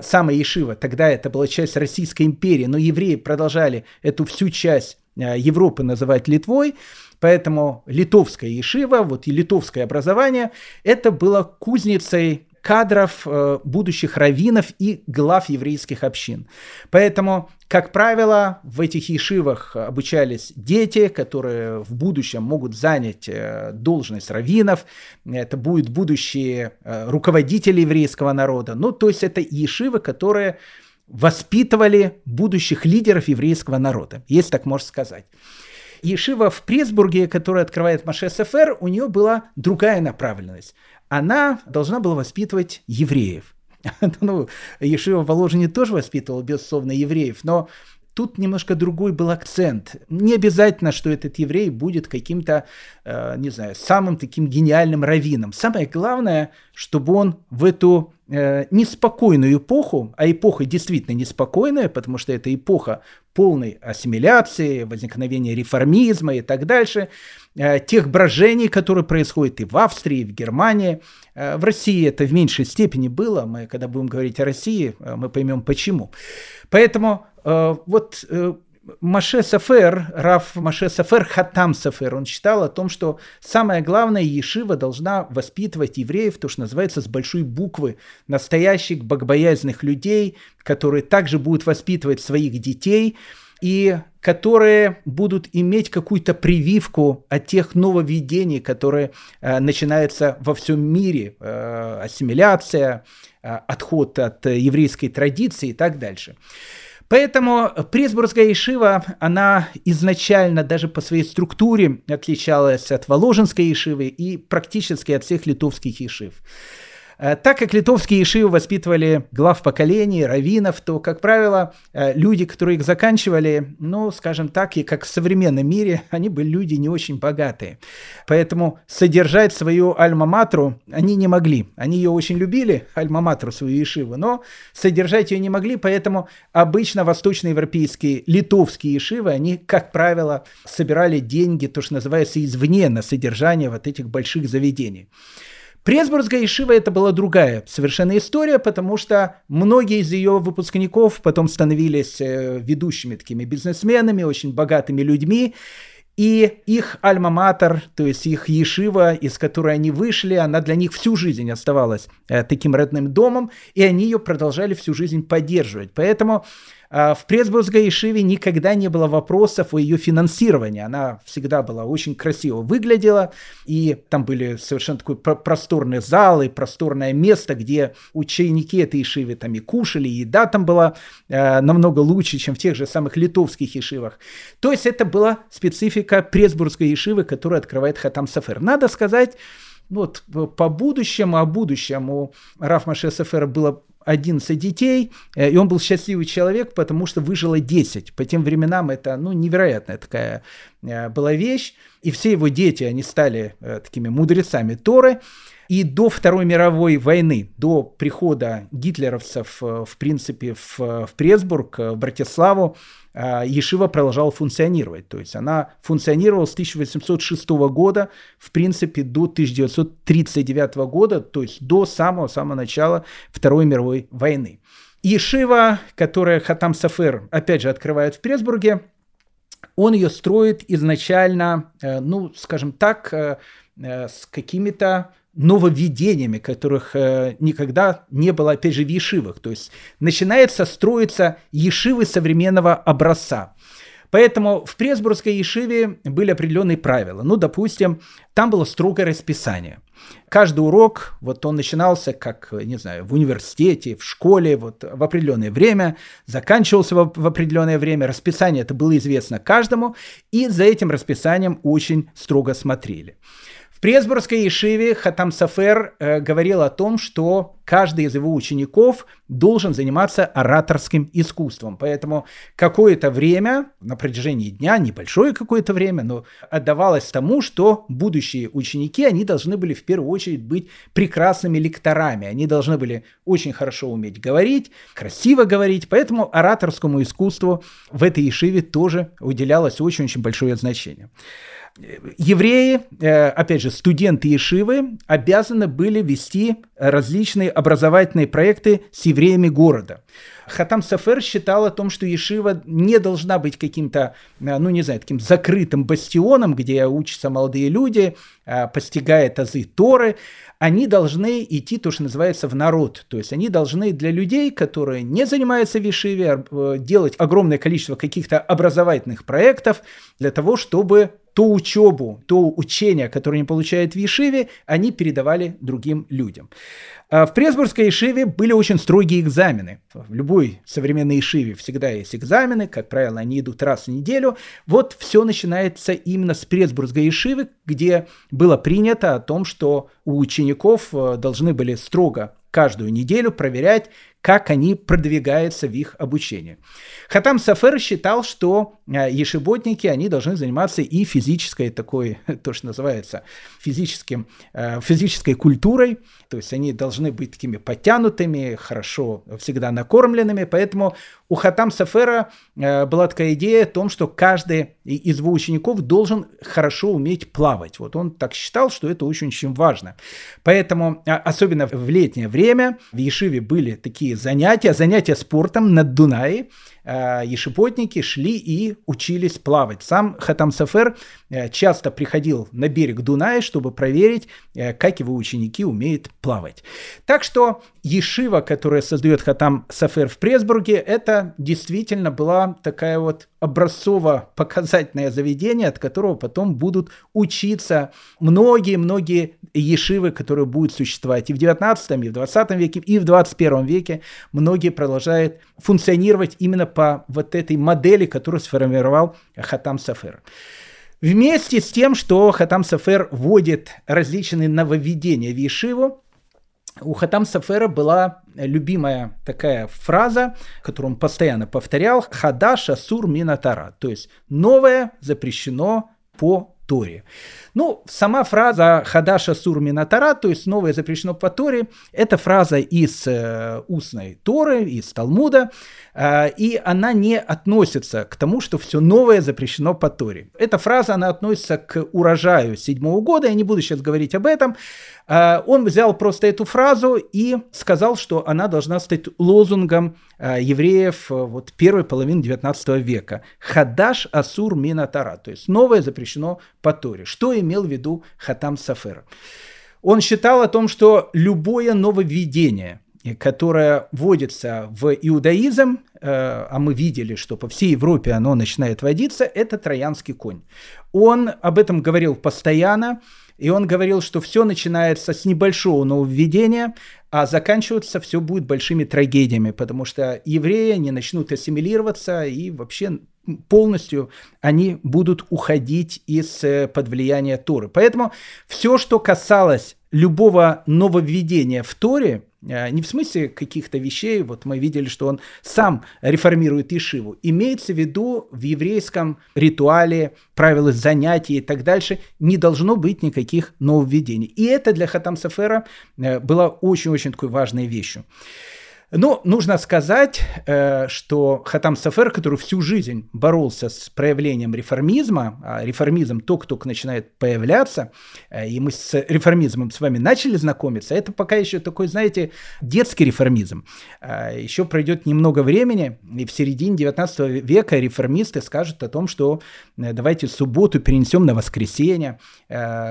самая ешива, тогда это была часть Российской империи, но евреи продолжали эту всю часть Европы называть Литвой, поэтому литовская ешива, вот и литовское образование, это было кузницей кадров будущих раввинов и глав еврейских общин. Поэтому, как правило, в этих ешивах обучались дети, которые в будущем могут занять должность раввинов, это будут будущие руководители еврейского народа, ну, то есть это ешивы, которые воспитывали будущих лидеров еврейского народа, если так можно сказать. Ешива в Пресбурге, которая открывает Маше Сафер, у нее была другая направленность. Она должна была воспитывать евреев. Ну, ешива в Воложине тоже воспитывала, безусловно, евреев, но тут немножко другой был акцент. Не обязательно, что этот еврей будет каким-то, не знаю, самым таким гениальным раввином. Самое главное, чтобы он в эту неспокойную эпоху, а эпоха действительно неспокойная, потому что это эпоха полной ассимиляции, возникновения реформизма и так дальше, тех брожений, которые происходят и в Австрии, и в Германии. В России это в меньшей степени было, мы, когда будем говорить о России, мы поймем почему. Поэтому вот Маше Сафер, Рав Маше Сафер, Хатам Сафер, он считал о том, что самое главное, ешива должна воспитывать евреев, то, что называется, с большой буквы, настоящих богобоязненных людей, которые также будут воспитывать своих детей и которые будут иметь какую-то прививку от тех нововведений, которые начинаются во всем мире, ассимиляция, отход от еврейской традиции и так дальше. Поэтому Пресбургская ешива, она изначально даже по своей структуре отличалась от Воложенской ешивы и практически от всех литовских ешив. Так как литовские ешивы воспитывали глав поколений, раввинов, то, как правило, люди, которые их заканчивали, ну, скажем так, и как в современном мире, они были люди не очень богатые. Поэтому содержать свою альма-матру они не могли. Они ее очень любили, альма-матру свою ешиву, но содержать ее не могли, поэтому обычно восточноевропейские литовские ешивы, они, как правило, собирали деньги, то, что называется, извне на содержание вот этих больших заведений. Пресбургская ешива это была другая совершенно история, потому что многие из ее выпускников потом становились ведущими такими бизнесменами, очень богатыми людьми, и их альма-матер, то есть их ешива, из которой они вышли, она для них всю жизнь оставалась таким родным домом, и они ее продолжали всю жизнь поддерживать. Поэтому В Пресбургской ешиве никогда не было вопросов о ее финансировании. Она всегда была очень красиво выглядела, и там были совершенно такой просторный зал и просторное место, где ученики этой ешивы там и кушали, и еда там была намного лучше, чем в тех же самых литовских ешивах. То есть это была специфика Пресбургской ешивы, которую открывает Хатам Софер. Надо сказать, вот о будущем у Рав Моше Софера было 11 детей, и он был счастливый человек, потому что выжило 10. По тем временам это, невероятная такая была вещь. И все его дети, они стали такими мудрецами Торы. И до Второй мировой войны, до прихода гитлеровцев, в принципе, в Пресбург, в Братиславу, ешива продолжала функционировать. То есть она функционировала с 1806 года, в принципе, до 1939 года, то есть до самого начала Второй мировой войны. Ешива, которую Хатам Софер, опять же, открывает в Пресбурге, он ее строит изначально, с какими-то нововведениями, которых никогда не было, опять же, в ешивах. То есть строятся ешивы современного образца. Поэтому в Пресбургской ешиве были определенные правила. Допустим, там было строгое расписание. Каждый урок, он начинался, как, в университете, в школе, в определенное время, заканчивался в определенное время. Расписание это было известно каждому, и за этим расписанием очень строго смотрели. В Пресбургской ешиве Хатам Софер говорил о том, что каждый из его учеников должен заниматься ораторским искусством. Поэтому какое-то время, на протяжении дня, небольшое какое-то время, но отдавалось тому, что будущие ученики, они должны были в первую очередь быть прекрасными лекторами. Они должны были очень хорошо уметь говорить, красиво говорить. Поэтому ораторскому искусству в этой ешиве тоже уделялось очень-очень большое значение. Евреи, опять же, студенты ешивы, обязаны были вести различные образовательные проекты с евреями города. Хатам Софер считал о том, что ешива не должна быть каким-то, таким закрытым бастионом, где учатся молодые люди, постигают азы Торы. Они должны идти, то, что называется, в народ. То есть они должны для людей, которые не занимаются в ешиве, делать огромное количество каких-то образовательных проектов для того, чтобы ту учебу, то учение, которое они получают в ешиве, они передавали другим людям. В Пресбургской ешиве были очень строгие экзамены. В любой современной ешиве всегда есть экзамены, как правило, они идут раз в неделю. Все начинается именно с Пресбургской ешивы, где было принято о том, что у учеников должны были строго каждую неделю проверять, как они продвигаются в их обучении. Хатам Софер считал, что ешеботники, они должны заниматься и физической такой, то, что называется, физической культурой, то есть они должны быть такими подтянутыми, хорошо всегда накормленными, поэтому у Хатам Софера была такая идея о том, что каждый из его учеников должен хорошо уметь плавать. Он так считал, что это очень-очень важно. Поэтому, особенно в летнее время, в ешиве были такие занятия спортом на Дунае. Ешеботники шли и учились плавать. Сам Хатам Софер часто приходил на берег Дуная, чтобы проверить, как его ученики умеют плавать. Так что ешива, которую создает Хатам Софер в Пресбурге, это действительно была такая образцово-показательное заведение, от которого потом будут учиться многие-многие ешивы, которые будут существовать и в 19, и в 20 веке, и в 21 веке. Многие продолжают функционировать именно по этой модели, которую сформировал Хатам Софер. Вместе с тем, что Хатам Софер вводит различные нововведения в ешиву, у Хатам Софера была любимая такая фраза, которую он постоянно повторял: «Хадаш асур мина тара», то есть «новое запрещено по Торе». Сама фраза «Хадаш асур мина тара», то есть «новое запрещено по Торе», это фраза из устной Торы, из Талмуда, и она не относится к тому, что все новое запрещено по Торе. Эта фраза, она относится к урожаю 7-го года, я не буду сейчас говорить об этом. Он взял просто эту фразу и сказал, что она должна стать лозунгом евреев первой половины 19 века. «Хадаш асур мина тара», то есть «новое запрещено по Торе». Что имел в виду Хатам Софер? Он считал о том, что любое нововведение, которая вводится в иудаизм, а мы видели, что по всей Европе оно начинает водиться, это троянский конь. Он об этом говорил постоянно, и он говорил, что все начинается с небольшого нововведения, а заканчиваться все будет большими трагедиями, потому что евреи не начнут ассимилироваться, и вообще полностью они будут уходить из-под влияния Торы. Поэтому все, что касалось любого нововведения в Торе, не в смысле каких-то вещей, вот мы видели, что он сам реформирует Ешиву, имеется в виду в еврейском ритуале, правила занятий и так дальше, не должно быть никаких нововведений. И это для Хатам Софера было очень-очень такой важной вещью. Но нужно сказать, что Хатам Софер, который всю жизнь боролся с проявлением реформизма, а реформизм только-только начинает появляться, и мы с реформизмом с вами начали знакомиться, это пока еще такой, знаете, детский реформизм. Еще пройдет немного времени, и в середине 19 века реформисты скажут о том, что давайте субботу перенесем на воскресенье,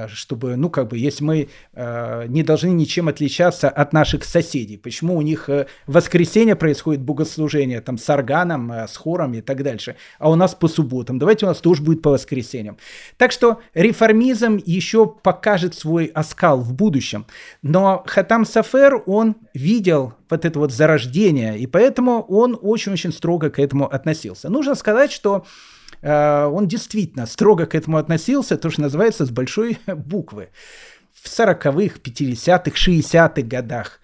чтобы, если мы не должны ничем отличаться от наших соседей, почему у них... В воскресенье происходит богослужение там, с органом, с хором и так дальше. А у нас по субботам. Давайте у нас тоже будет по воскресеньям. Так что реформизм еще покажет свой оскал в будущем. Но Хатам Софер, он видел это зарождение, и поэтому он очень-очень строго к этому относился. Нужно сказать, что он действительно строго к этому относился, то, что называется, с большой буквы. В 40-х, 50-х, 60-х годах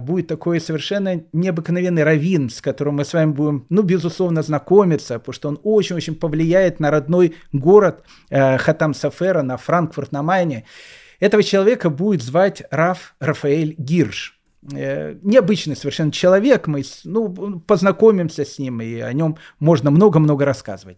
будет такой совершенно необыкновенный раввин, с которым мы с вами будем, безусловно, знакомиться, потому что он очень-очень повлияет на родной город Хатам Софера, на Франкфурт на Майне. Этого человека будет звать Рав Рафаэль Гирш. Необычный совершенно человек, мы познакомимся с ним, и о нем можно много-много рассказывать.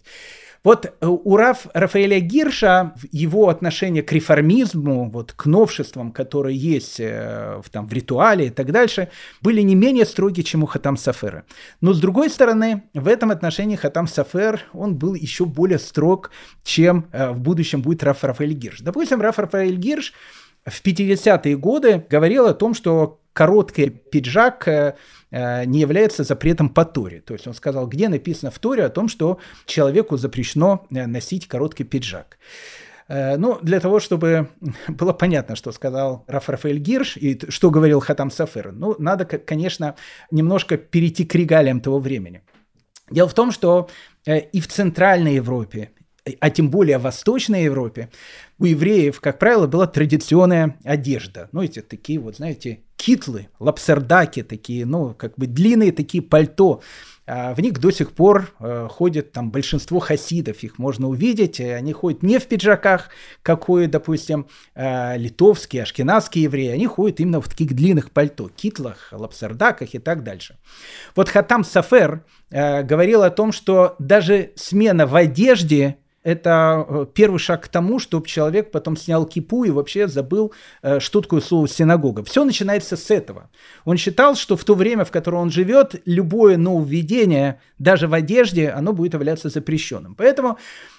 Вот у Рафаэля Гирша его отношение к реформизму, к новшествам, которые есть в ритуале и так дальше, были не менее строги, чем у Хатам Софера. Но, с другой стороны, в этом отношении Хатам Софер, он был еще более строг, чем в будущем будет Рафаэль Гирш. Допустим, Рафаэль Гирш в 50-е годы говорил о том, что короткий пиджак не является запретом по Торе. То есть он сказал, где написано в Торе о том, что человеку запрещено носить короткий пиджак. Для того, чтобы было понятно, что сказал Рафаэль Гирш и что говорил Хатам Софер, надо, конечно, немножко перейти к регалиям того времени. Дело в том, что и в Центральной Европе, а тем более в Восточной Европе, у евреев, как правило, была традиционная одежда. Эти такие, китлы, лапсердаки такие, длинные такие пальто. В них до сих пор ходит большинство хасидов, их можно увидеть. Они ходят не в пиджаках, как ходят, допустим, литовские, ашкеназские евреи. Они ходят именно в таких длинных пальто, китлах, лапсердаках и так дальше. Вот Хатам Софер говорил о том, что даже смена в одежде – это первый шаг к тому, чтобы человек потом снял кипу и вообще забыл, что такое слово «синагога». Все начинается с этого. Он считал, что в то время, в котором он живет, любое нововведение, даже в одежде, оно будет являться запрещенным. Поэтому,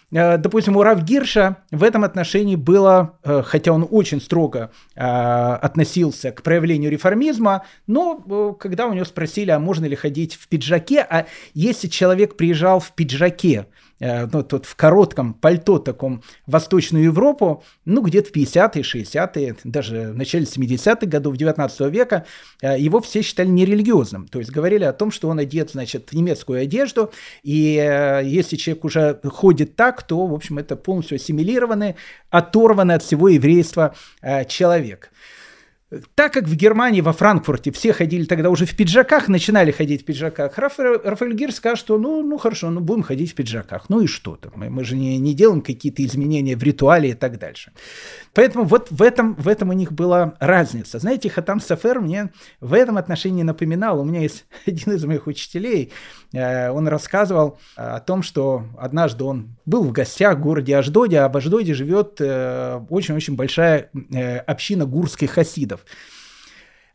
допустим, у Рав Гирша в этом отношении было, хотя он очень строго относился к проявлению реформизма, но когда у него спросили, а можно ли ходить в пиджаке, а если человек приезжал в пиджаке, в коротком пальто таком в Восточную Европу, где-то в 50-е, 60-е, даже в начале 70-х годов 19 века, его все считали нерелигиозным. То есть говорили о том, что он одет, в немецкую одежду, и если человек уже ходит так, то, в общем, это полностью ассимилированный, оторванный от всего еврейства человек. Так как в Германии, во Франкфурте все ходили тогда уже в пиджаках, начинали ходить в пиджаках, Рафаэль Гирш скажет, что хорошо, будем ходить в пиджаках, и что-то, мы же не делаем какие-то изменения в ритуале и так дальше. Поэтому в этом у них была разница. Знаете, Хатам Софер мне в этом отношении напоминал, у меня есть один из моих учителей, он рассказывал о том, что однажды он был в гостях в городе Ашдоде, а в Ашдоде живет очень-очень большая община гурских хасидов.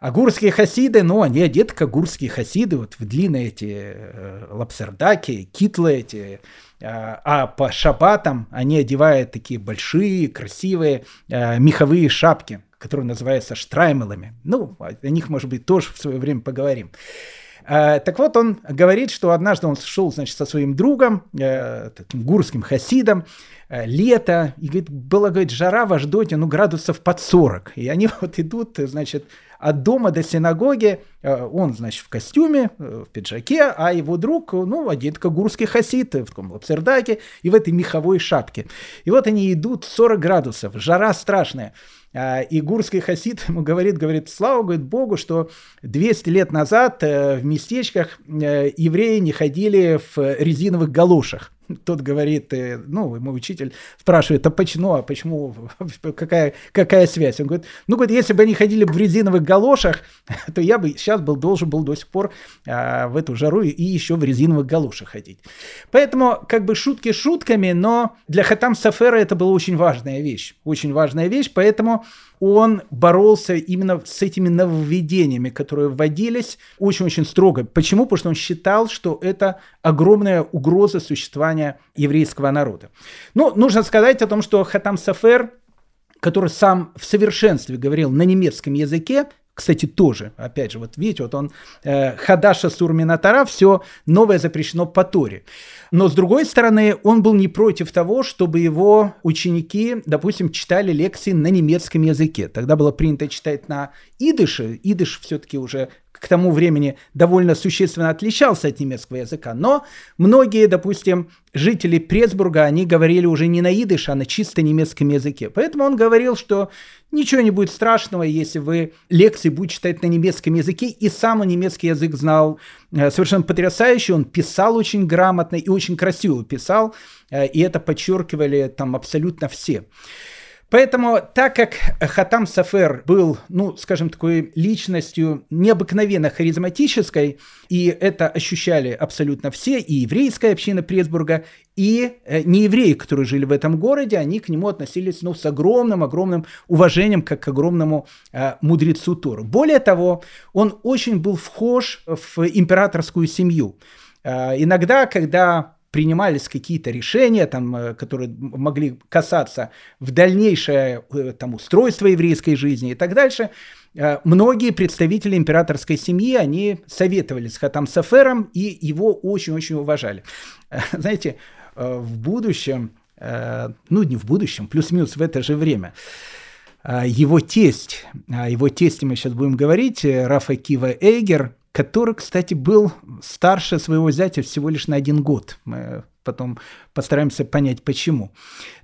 А гурские хасиды, ну, они одеты как гурские хасиды, вот в длинные эти лапсердаки, китлы эти. А по шабатам они одевают такие большие, красивые меховые шапки, которые называются штраймелами. Ну, о них, может быть, тоже в свое время поговорим. Так вот, он говорит, что однажды он шел, значит, со своим другом, таким гурским хасидом, лето, и говорит, была, говорит, жара в Ашдоде, ну, градусов под 40. И они вот идут, значит, от дома до синагоги, он, значит, в костюме, в пиджаке, а его друг, ну, одет как гурский хасид, в таком лапсердаке и в этой меховой шапке. И вот они идут 40 градусов, жара страшная. И гурский хасид ему говорит, слава Богу, что 200 лет назад в местечках евреи не ходили в резиновых галошах. Тот говорит, ну, ему учитель спрашивает, а почему, какая связь? Он говорит, если бы они ходили в резиновых галошах, то я бы сейчас должен был до сих пор в эту жару и еще в резиновых галошах ходить. Поэтому, как бы, шутки шутками, но для Хатам Софера это была очень важная вещь, поэтому он боролся именно с этими нововведениями, которые вводились очень-очень строго. Почему? Потому что он считал, что это огромная угроза существования еврейского народа. Ну, нужно сказать о том, что Хатам Софер, который сам в совершенстве говорил на немецком языке, кстати, тоже, опять же, вот видите, вот он «Хадаш асур мина Тора», все новое запрещено по Торе. Но, с другой стороны, он был не против того, чтобы его ученики, допустим, читали лекции на немецком языке. Тогда было принято читать на идыше. Идыш все-таки уже к тому времени довольно существенно отличался от немецкого языка. Но многие, допустим, жители Пресбурга, они говорили уже не на идыш, а на чисто немецком языке. Поэтому он говорил, что ничего не будет страшного, если вы лекции будете читать на немецком языке. И сам он немецкий язык знал совершенно потрясающе. Он писал очень грамотно и очень красиво писал. И это подчеркивали там абсолютно все. Поэтому, так как Хатам Софер был, ну, скажем, такой личностью необыкновенно харизматической, и это ощущали абсолютно все, и еврейская община Пресбурга, и неевреи, которые жили в этом городе, они к нему относились, ну, с огромным-огромным уважением, как к огромному мудрецу Торы. Более того, он очень был вхож в императорскую семью. Иногда, когда принимались какие-то решения, там, которые могли касаться в дальнейшее там, устройство еврейской жизни и так дальше, многие представители императорской семьи, они советовали с Хатам Софером и его очень-очень уважали. Знаете, в будущем, ну не в будущем, плюс-минус в это же время, его тесте мы сейчас будем говорить, Раф Акива Эйгер, который, кстати, был старше своего зятя всего лишь на 1 год. Мы потом постараемся понять, почему.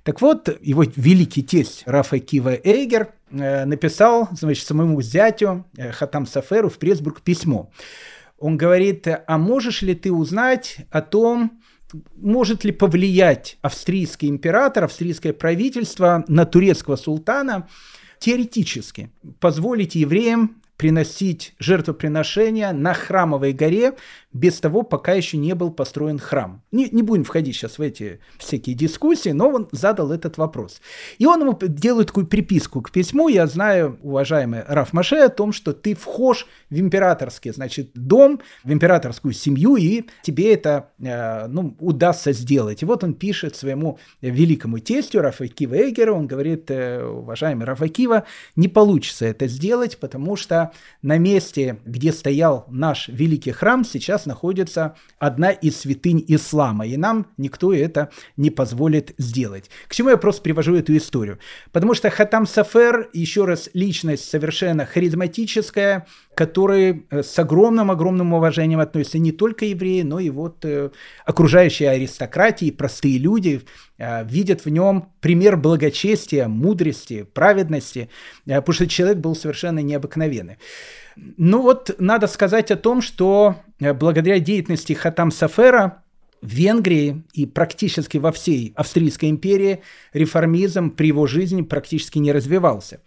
Так вот, его великий тесть Раф Акива Эйгер написал, значит, своему зятю Хатам Соферу в Пресбург письмо. Он говорит, а можешь ли ты узнать о том, может ли повлиять австрийский император, австрийское правительство на турецкого султана теоретически, позволить евреям приносить жертвоприношения на Храмовой горе без того, пока еще не был построен храм. Не будем входить сейчас в эти всякие дискуссии, но он задал этот вопрос. И он ему делает такую приписку к письму. Я знаю, уважаемый Раф Маше, о том, что ты вхож в императорский, значит, дом, в императорскую семью, и тебе это удастся сделать. И вот он пишет своему великому тестю Раф Акива Эйгеру, он говорит, уважаемый Раф Акива, не получится это сделать, потому что на месте, где стоял наш великий храм, сейчас находится одна из святынь ислама, и нам никто это не позволит сделать. К чему я просто привожу эту историю? Потому что Хатам Софер, еще раз, личность совершенно харизматическая, который с огромным-огромным уважением относятся не только евреи, но и вот окружающие аристократии, простые люди видят в нем пример благочестия, мудрости, праведности, потому что человек был совершенно необыкновенный. Ну вот, надо сказать о том, что благодаря деятельности Хатам Софера в Венгрии и практически во всей Австрийской империи реформизм при его жизни практически не развивался.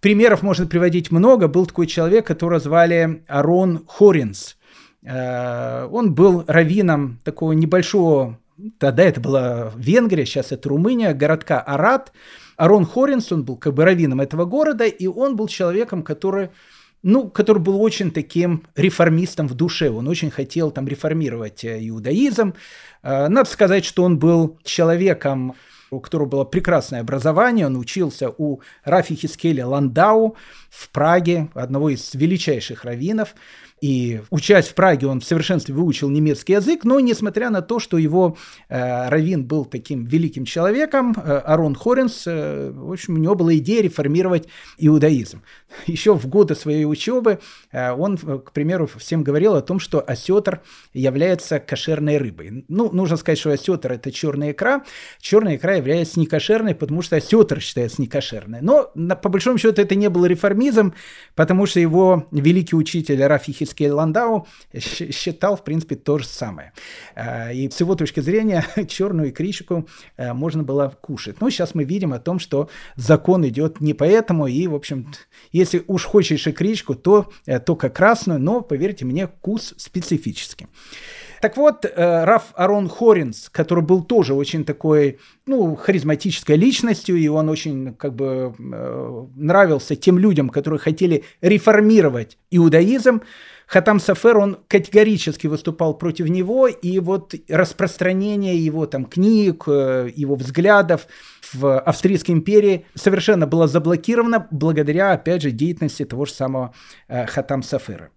Примеров можно приводить много. Был такой человек, которого звали Арон Хоринс. Он был раввином такого небольшого, тогда это была Венгрия, сейчас это Румыния, городка Арат. Арон Хоринс, он был как бы раввином этого города, и он был человеком, который ну, который был очень таким реформистом в душе. Он очень хотел там реформировать иудаизм. Надо сказать, что он был человеком, у которого было прекрасное образование. Он учился у Рафи Хискеля Ландау в Праге, одного из величайших раввинов. И, учась в Праге, он в совершенстве выучил немецкий язык, но, несмотря на то, что его раввин был таким великим человеком, Арон Хоренс, в общем, у него была идея реформировать иудаизм. Еще в годы своей учебы он, к примеру, всем говорил о том, что осетр является кошерной рыбой. Ну, нужно сказать, что осетр – это черная икра. Черная икра является некошерной, потому что осетр считается некошерной. Но, по большому счету, это не был реформизм, потому что его великий учитель Рафи Хискель Ландау считал, в принципе, то же самое. И с его точки зрения черную икричку можно было кушать. Но сейчас мы видим о том, что закон идет не поэтому. И, в общем, если уж хочешь икричку, то только красную, но, поверьте мне, вкус специфический. Так вот, Раф Арон Хоренс, который был тоже очень такой, ну, харизматической личностью, и он очень, как бы, нравился тем людям, которые хотели реформировать иудаизм. Хатам Софер, он категорически выступал против него, и вот распространение его там книг, его взглядов в Австрийской империи совершенно было заблокировано благодаря, опять же, деятельности того же самого Хатам Софера.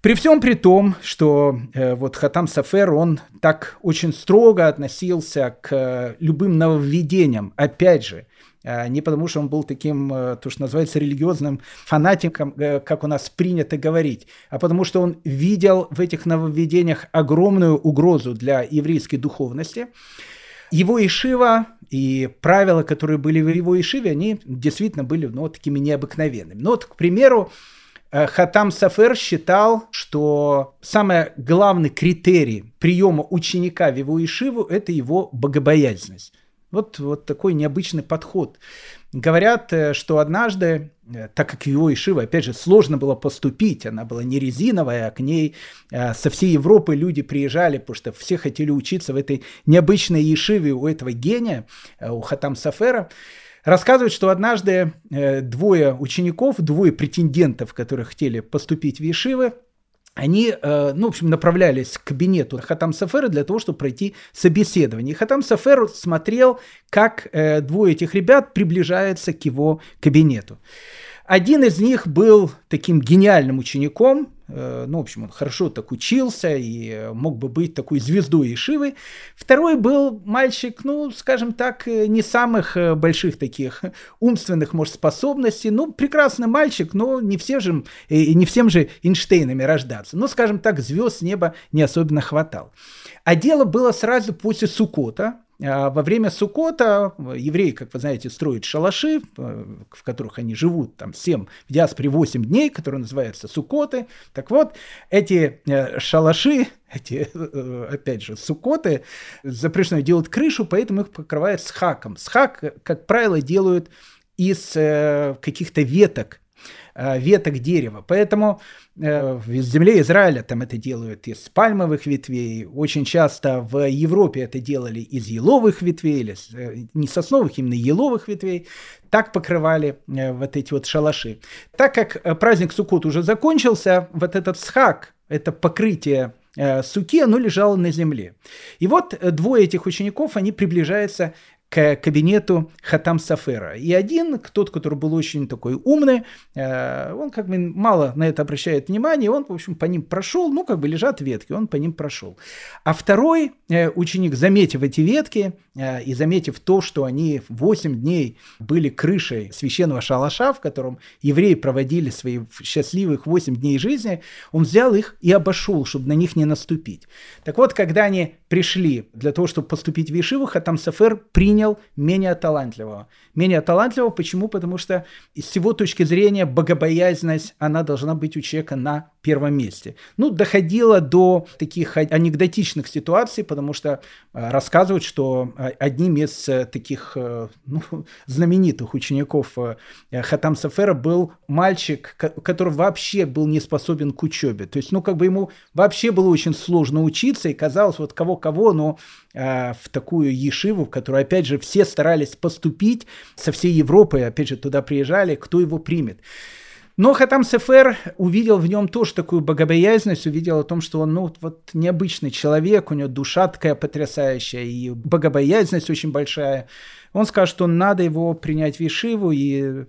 При всем при том, что вот Хатам Софер, он так очень строго относился к любым нововведениям, опять же, не потому что он был таким, то, что называется, религиозным фанатиком, как у нас принято говорить, а потому что он видел в этих нововведениях огромную угрозу для еврейской духовности. Его ишива и правила, которые были в его ишиве, они действительно были, ну, такими необыкновенными. Ну вот, к примеру, Хатам Софер считал, что самый главный критерий приема ученика в его ишиву – это его богобоязненность. Вот такой необычный подход. Говорят, что однажды, так как его ишива, опять же, сложно было поступить, она была не резиновая, а к ней со всей Европы люди приезжали, потому что все хотели учиться в этой необычной ишиве у этого гения, у Хатам Софера. Рассказывают, что однажды двое учеников, двое претендентов, которые хотели поступить в ешивы, они, ну, в общем, направлялись к кабинету Хатам Софера для того, чтобы пройти собеседование. И Хатам Софер смотрел, как двое этих ребят приближаются к его кабинету. Один из них был таким гениальным учеником, ну, в общем, он хорошо так учился и мог бы быть такой звездой ешивы. Второй был мальчик, ну, скажем так, не самых больших таких умственных, может, способностей. Ну, прекрасный мальчик, но не всем же Эйнштейнами рождаться. Ну, скажем так, звезд с неба не особенно хватало. А дело было сразу после Суккота. Во время Суккота евреи, как вы знаете, строят шалаши, в которых они живут там 7, в диаспоре 8 дней, которые называются суккоты. Так вот, эти шалаши, эти, опять же, суккоты, запрещено делать крышу, поэтому их покрывают схаком. Схак, как правило, делают из каких-то веток дерева. Поэтому в земле Израиля там это делают из пальмовых ветвей. Очень часто в Европе это делали из еловых ветвей, или не сосновых, именно еловых ветвей. Так покрывали вот эти вот шалаши. Так как праздник Суккот уже закончился, вот этот схак, это покрытие суки, оно лежало на земле. И вот двое этих учеников, они приближаются к кабинету Хатам Софера. И один, тот, который был очень такой умный, он как бы мало на это обращает внимание, он, в общем, по ним прошел, ну, как бы лежат ветки, он по ним прошел. А второй ученик, заметив эти ветки и заметив то, что они 8 дней были крышей священного шалаша, в котором евреи проводили свои счастливых 8 дней жизни, он взял их и обошел, чтобы на них не наступить. Так вот, когда они пришли для того, чтобы поступить в ешиву, Хатам Софер принял менее талантливого. Менее талантливого почему? Потому что с его точки зрения богобоязненность, она должна быть у человека на первом месте. Ну, доходило до таких анекдотичных ситуаций, потому что рассказывают, что одним из таких, ну, знаменитых учеников Хатам Софера был мальчик, который вообще был не способен к учебе. То есть, ну, как бы ему вообще было очень сложно учиться, и казалось, вот кого-кого, но в такую ешиву, в которую, опять же, все старались поступить со всей Европы, опять же, туда приезжали, кто его примет. Но Хатам Софер увидел в нем тоже такую богобоязненность, увидел о том, что он необычный человек, у него душа такая потрясающая и богобоязненность очень большая. Он скажет, что надо его принять в Ешиву, и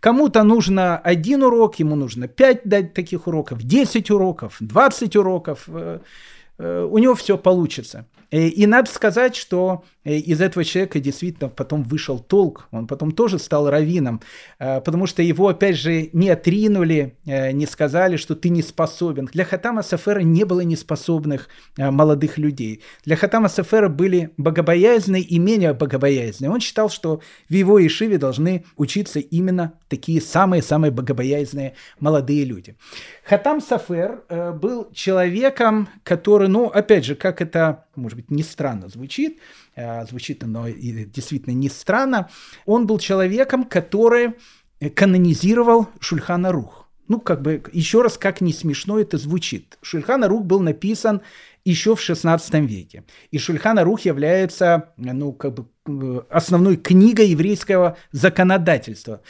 кому-то нужно один урок, ему нужно 5 дать таких уроков, 10 уроков, 20 уроков, у него все получится. И надо сказать, что из этого человека действительно потом вышел толк, он потом тоже стал раввином, потому что его, опять же, не отринули, не сказали, что ты не способен. Для Хатама Софера не было неспособных молодых людей. Для Хатама Софера были богобоязненные и менее богобоязненные. Он считал, что в его ешиве должны учиться именно такие самые-самые богобоязненные молодые люди. Хатам Софер был человеком, который, опять же, как это, может быть, не странно звучит, но действительно не странно, он был человеком, который канонизировал Шульхан Арух. Еще раз, как не смешно это звучит. Шульхан Арух был написан еще в XVI веке. И Шульхан Арух является, основной книгой еврейского законодательства.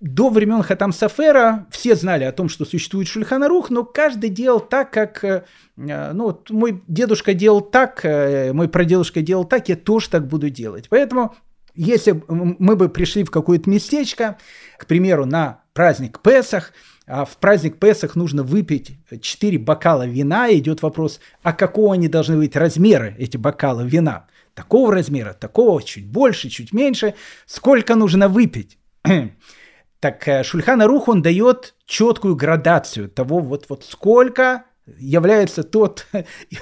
До времен Хатам Софера все знали о том, что существует Шульхан Арух, но каждый делал так, как... мой дедушка делал так, мой прадедушка делал так, я тоже так буду делать. Поэтому, если мы бы пришли в какое-то местечко, к примеру, на праздник Песах, а в праздник Песах нужно выпить 4 бокала вина, и идет вопрос, а какого они должны быть размера, эти бокалы вина? Такого размера, такого, чуть больше, чуть меньше. Сколько нужно выпить? Так Шульхан Арух, он дает четкую градацию того, сколько является тот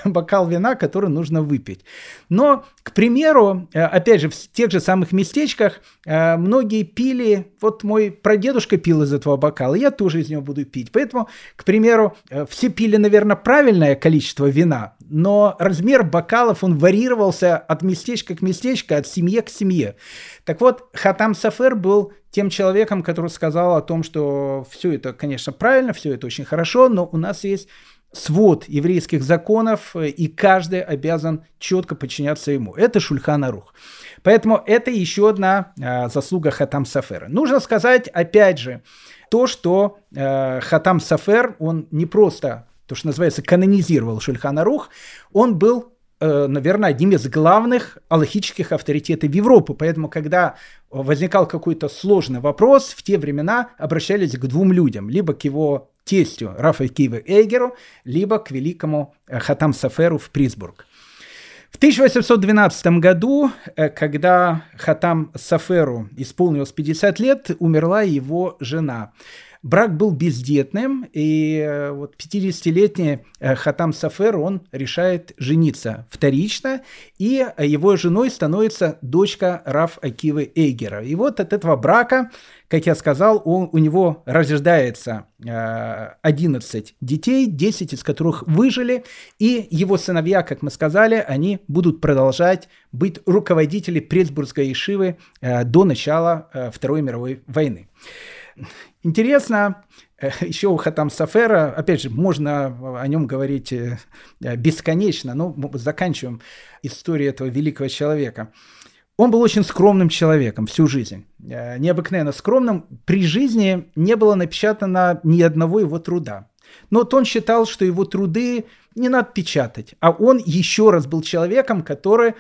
бокал вина, который нужно выпить. Но, к примеру, опять же, в тех же самых местечках многие пили, мой прадедушка пил из этого бокала, я тоже из него буду пить. Поэтому, к примеру, все пили, наверное, правильное количество вина, но размер бокалов, он варьировался от местечка к местечку, от семьи к семье. Так Хатам Софер был тем человеком, который сказал о том, что все это, конечно, правильно, все это очень хорошо, но у нас есть свод еврейских законов, и каждый обязан четко подчиняться ему. Это Шульхан Арух. Поэтому это еще одна заслуга Хатам Софера. Нужно сказать, опять же, то, что Хатам Софер, он не просто, то, что называется, канонизировал Шульхан Арух, он был, наверное, одним из главных алахических авторитетов Европы. Поэтому, когда возникал какой-то сложный вопрос, в те времена обращались к 2 людям. Либо к его тестю Рафа Акива Эйгеру, либо к великому Хатам Соферу в Присбург. В 1812 году, когда Хатам Соферу исполнилось 50 лет, умерла его жена. Брак был бездетным, и 50-летний Хатам Софер, он решает жениться вторично, и его женой становится дочка Рав Акивы Эйгера. И от этого брака, как я сказал, у него рождается 11 детей, 10 из которых выжили, и его сыновья, как мы сказали, они будут продолжать быть руководителями Пресбургской ешивы до начала Второй мировой войны. Интересно, еще у Хатам Софера, опять же, можно о нем говорить бесконечно, но мы заканчиваем историю этого великого человека. Он был очень скромным человеком всю жизнь, необыкновенно скромным. При жизни не было напечатано ни одного его труда. Но он считал, что его труды не надо печатать. А он еще раз был человеком, который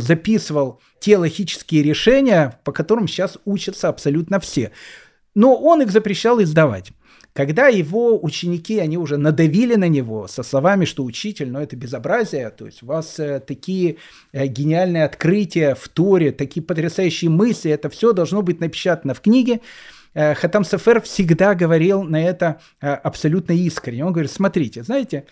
записывал те логические решения, по которым сейчас учатся абсолютно все. Но он их запрещал издавать. Когда его ученики, они уже надавили на него со словами, что учитель, это безобразие, то есть у вас такие гениальные открытия в Торе, такие потрясающие мысли, это все должно быть напечатано в книге, Хатам Софер всегда говорил на это абсолютно искренне. Он говорит, смотрите, знаете,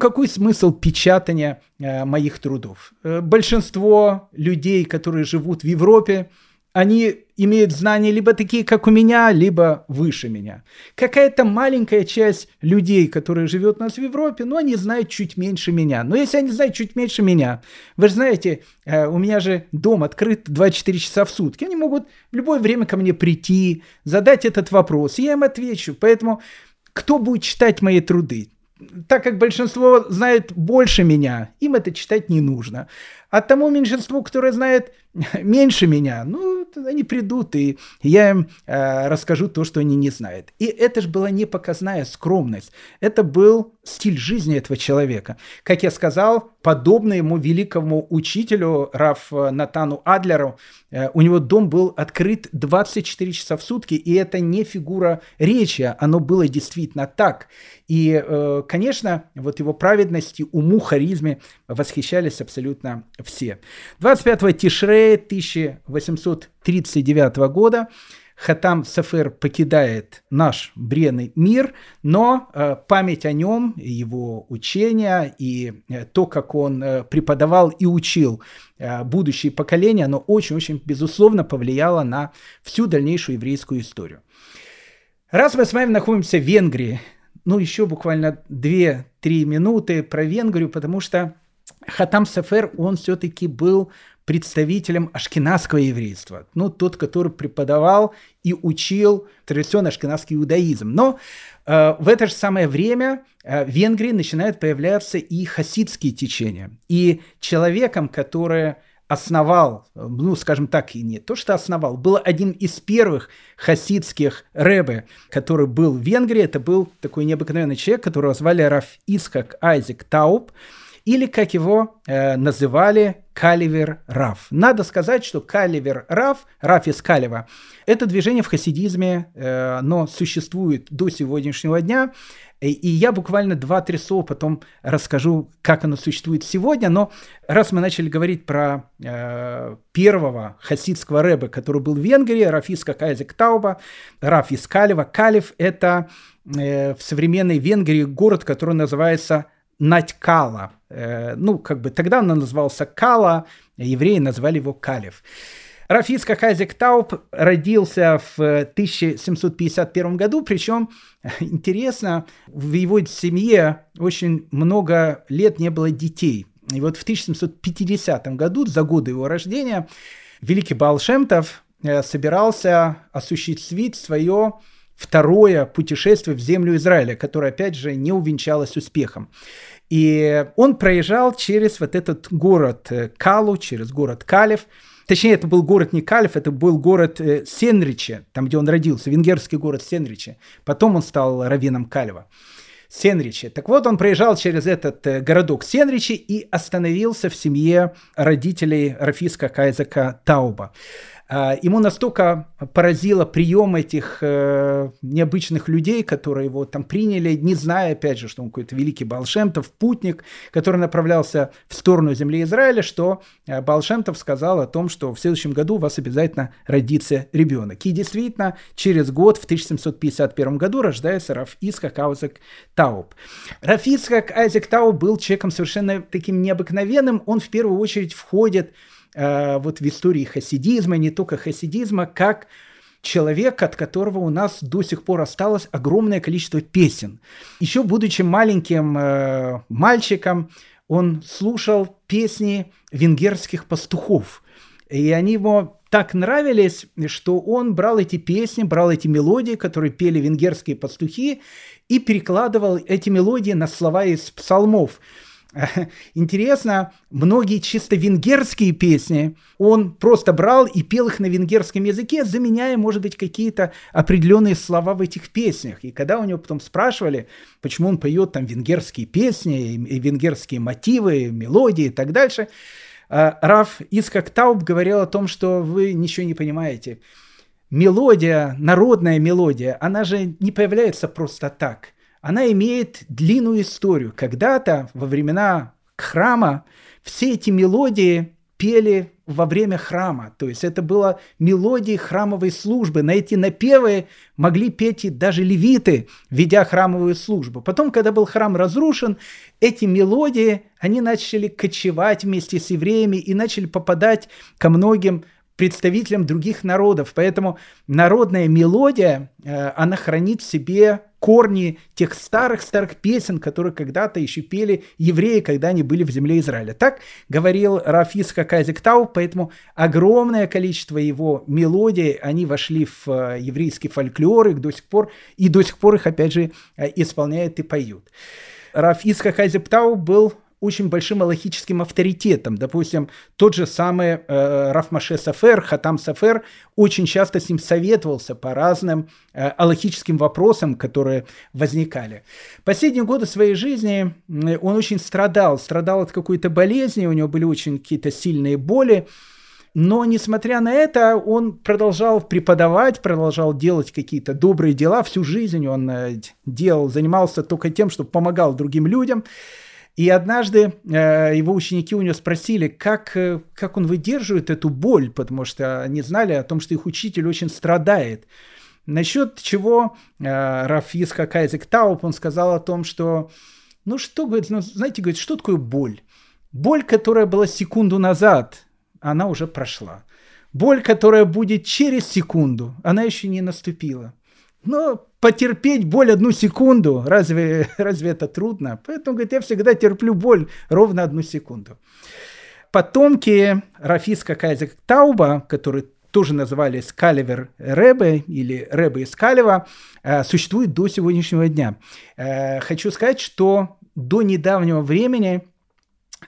какой смысл печатания моих трудов? Большинство людей, которые живут в Европе, они имеют знания либо такие, как у меня, либо выше меня. Какая-то маленькая часть людей, которые живет у нас в Европе, они знают чуть меньше меня. Но если они знают чуть меньше меня, вы же знаете, у меня же дом открыт 24 часа в сутки. Они могут в любое время ко мне прийти, задать этот вопрос, и я им отвечу. Поэтому кто будет читать мои труды? Так как большинство знает больше меня, им это читать не нужно. А тому меньшинству, которое знает меньше меня, ну, они придут, и я им расскажу то, что они не знают. И это же была не показная скромность, это был стиль жизни этого человека. Как я сказал, подобно ему великому учителю Рав Натану Адлеру, у него дом был открыт 24 часа в сутки, и это не фигура речи, оно было действительно так. И, конечно, вот его праведности, уму, харизме восхищались абсолютно все. 25-го Тишрея 1839 года Хатам Софер покидает наш бренный мир, но память о нем, его учения и то, как он преподавал и учил будущие поколения, оно очень-очень безусловно повлияло на всю дальнейшую еврейскую историю. Раз мы с вами находимся в Венгрии, ну еще буквально 2-3 минуты про Венгрию, потому что Хатам Софер, он все-таки был представителем ашкеназского еврейства, ну, тот, который преподавал и учил традиционный ашкеназский иудаизм. Но в это же самое время в Венгрии начинают появляться и хасидские течения. И человеком, который основал, ну, скажем так, и не то, что основал, был один из первых хасидских ребе, который был в Венгрии, это был такой необыкновенный человек, которого звали Рав Ицхак Айзек Тауб, или, как его называли, Каливер Рав. Надо сказать, что Каливер Рав, Рав из Калева, это движение в хасидизме, оно существует до сегодняшнего дня, и я буквально 2-3 слова потом расскажу, как оно существует сегодня, но раз мы начали говорить про первого хасидского рэбе, который был в Венгрии, Рав Ицхак Айзек Тауба, Рав из Калева. Калев – это в современной Венгрии город, который называется Надькала. Ну, как бы тогда он назывался Кала, евреи назвали его Калев. Рав Ицхак Айзек Тауб родился в 1751 году, причем, интересно, в его семье очень много лет не было детей. И вот в 1750 году, за годы его рождения, великий Баал Шем Тов собирался осуществить свое второе путешествие в землю Израиля, которое, опять же, не увенчалось успехом. И он проезжал через вот этот город Калу, через город Калев. Точнее, это был город не Калев, это был город Сенриче, там, где он родился, венгерский город Сенриче. Потом он стал раввином Калева. Сенриче. Так вот, он проезжал через этот городок Сенриче и остановился в семье родителей Рав Ицхака Айзека Тауба. Ему настолько поразило прием этих необычных людей, которые его там приняли, не зная, опять же, что он какой-то великий Баал Шем Тов, путник, который направлялся в сторону земли Израиля, что Баал Шем Тов сказал о том, что в следующем году у вас обязательно родится ребенок. И действительно, через год, в 1751 году, рождается Рав Ицхак Айзек Тауб. Рав Ицхак Айзек Тауб был человеком совершенно таким необыкновенным. Он в первую очередь входит вот в истории хасидизма, не только хасидизма, как человек, от которого у нас до сих пор осталось огромное количество песен. Еще будучи маленьким мальчиком, он слушал песни венгерских пастухов. И они ему так нравились, что он брал эти песни, брал эти мелодии, которые пели венгерские пастухи, и перекладывал эти мелодии на слова из псалмов. Интересно, многие чисто венгерские песни он просто брал и пел их на венгерском языке, заменяя, может быть, какие-то определенные слова в этих песнях. И когда у него потом спрашивали, почему он поет там венгерские песни, и венгерские мотивы, мелодии и так дальше, Рав Ицхак Тауб говорил о том, что вы ничего не понимаете. Мелодия, народная мелодия, она же не появляется просто так. Она имеет длинную историю. Когда-то, во времена храма, все эти мелодии пели во время храма. То есть это было мелодии храмовой службы. На эти напевы могли петь и даже левиты, ведя храмовую службу. Потом, когда был храм разрушен, эти мелодии, они начали кочевать вместе с евреями и начали попадать ко многим представителям других народов. Поэтому народная мелодия, она хранит в себе корни тех старых-старых песен, которые когда-то еще пели евреи, когда они были в земле Израиля. Так говорил Рав Ицхак Айзек Тауб, поэтому огромное количество его мелодий, они вошли в еврейский фольклор, и до сих пор их, опять же, исполняют и поют. Рав Ицхак Айзек Тауб был очень большим алахическим авторитетом. Допустим, тот же самый Рафмаше Сафер, Хатам Сафер, очень часто с ним советовался по разным алахическим вопросам, которые возникали. Последние годы своей жизни он очень страдал от какой-то болезни, у него были очень какие-то сильные боли. Но, несмотря на это, он продолжал преподавать, продолжал делать какие-то добрые дела. Всю жизнь он занимался только тем, что помогал другим людям. И однажды его ученики у него спросили, как он выдерживает эту боль, потому что они знали о том, что их учитель очень страдает. Насчет чего Рав Ицхак Айзек Тауп, он сказал о том, что, что такое боль? Боль, которая была секунду назад, она уже прошла. Боль, которая будет через секунду, она еще не наступила. Но потерпеть боль 1 секунду, разве это трудно? Поэтому, говорит, я всегда терплю боль ровно 1 секунду. Потомки Рав Ицхака Айзека Тауба, которые тоже назывались Калевер Ребе или Ребе из Калева, существуют до сегодняшнего дня. Хочу сказать, что до недавнего времени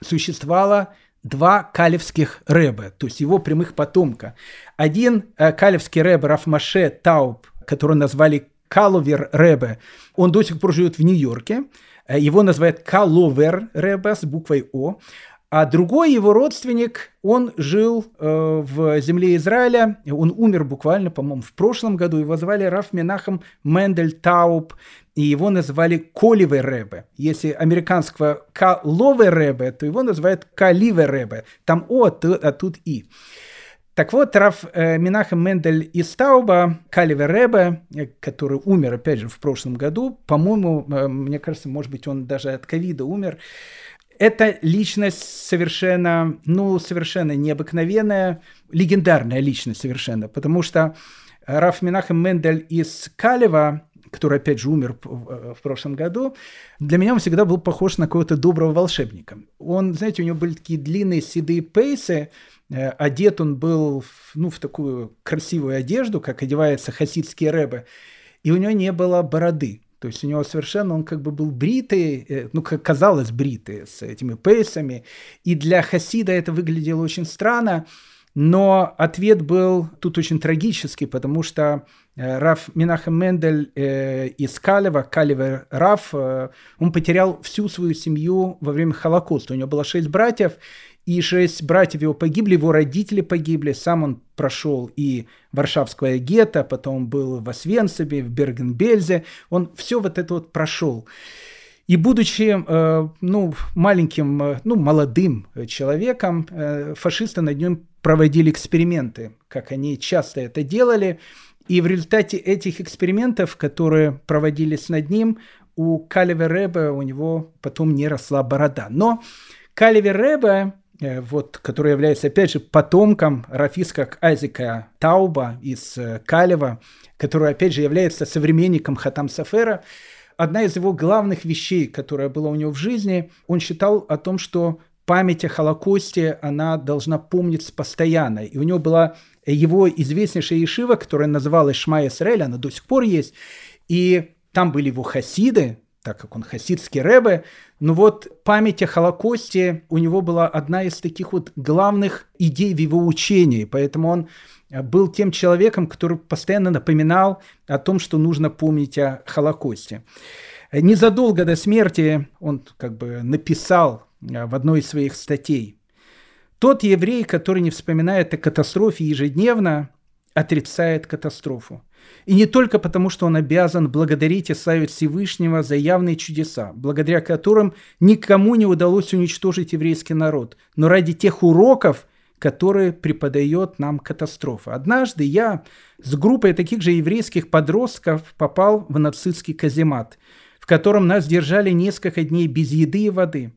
существовало 2 калевских ребе, то есть его прямых потомка. Один калевский ребе Рафмаше Тауп, которого назвали Каловер Ребе, он до сих пор живет в Нью-Йорке. Его называют Каловер Ребе с буквой О. А другой его родственник, он жил в земле Израиля, он умер буквально, по-моему, в прошлом году, его звали Раф Менахем Мендель Тауп, и его называли Коливер Ребе. Если американского Каловер Ребе, то его называют Каливер Ребе, там О, а тут И. Так вот, Раф Менахем Мендель из Тауба, Каливер Ребе, который умер, опять же, в прошлом году, по-моему, мне кажется, может быть, он даже от ковида умер. Это личность совершенно необыкновенная, легендарная личность совершенно, потому что Раф Менахем Мендель из Калева, который, опять же, умер в прошлом году, для меня он всегда был похож на какого-то доброго волшебника. Он, знаете, у него были такие длинные седые пейсы, одет он был в такую красивую одежду, как одеваются хасидские ребе, и у него не было бороды. То есть у него совершенно, он как бы был бритый, как казалось, бритый, с этими пейсами. И для хасида это выглядело очень странно, но ответ был тут очень трагический, потому что Раф Менахем Мендель из Калева, Калевер Раф, он потерял всю свою семью во время Холокоста. У него было 6 братьев, и 6 братьев его погибли, его родители погибли, сам он прошел и Варшавское гетто, потом был в Освенцибе, в Берген-Бельзе, он все это прошел. И будучи маленьким, молодым человеком, фашисты над ним проводили эксперименты, как они часто это делали, и в результате этих экспериментов, которые проводились над ним, у Калевер Ребе у него потом не росла борода. Но Калевер Ребе, который является, опять же, потомком Рав Ицхака Айзека Тауба из Калева, который, опять же, является современником Хатам Сафера. Одна из его главных вещей, которая была у него в жизни, он считал о том, что память о Холокосте, она должна помниться постоянно. И у него была его известнейшая ешива, которая называлась Шма Исраэль, она до сих пор есть, и там были его хасиды, так как он хасидский ребе, память о Холокосте у него была одна из таких главных идей в его учении, поэтому он был тем человеком, который постоянно напоминал о том, что нужно помнить о Холокосте. Незадолго до смерти он написал в одной из своих статей: «Тот еврей, который не вспоминает о катастрофе ежедневно, отрицает катастрофу. И не только потому, что он обязан благодарить и славить Всевышнего за явные чудеса, благодаря которым никому не удалось уничтожить еврейский народ, но ради тех уроков, которые преподает нам катастрофа. Однажды я с группой таких же еврейских подростков попал в нацистский каземат, в котором нас держали несколько дней без еды и воды.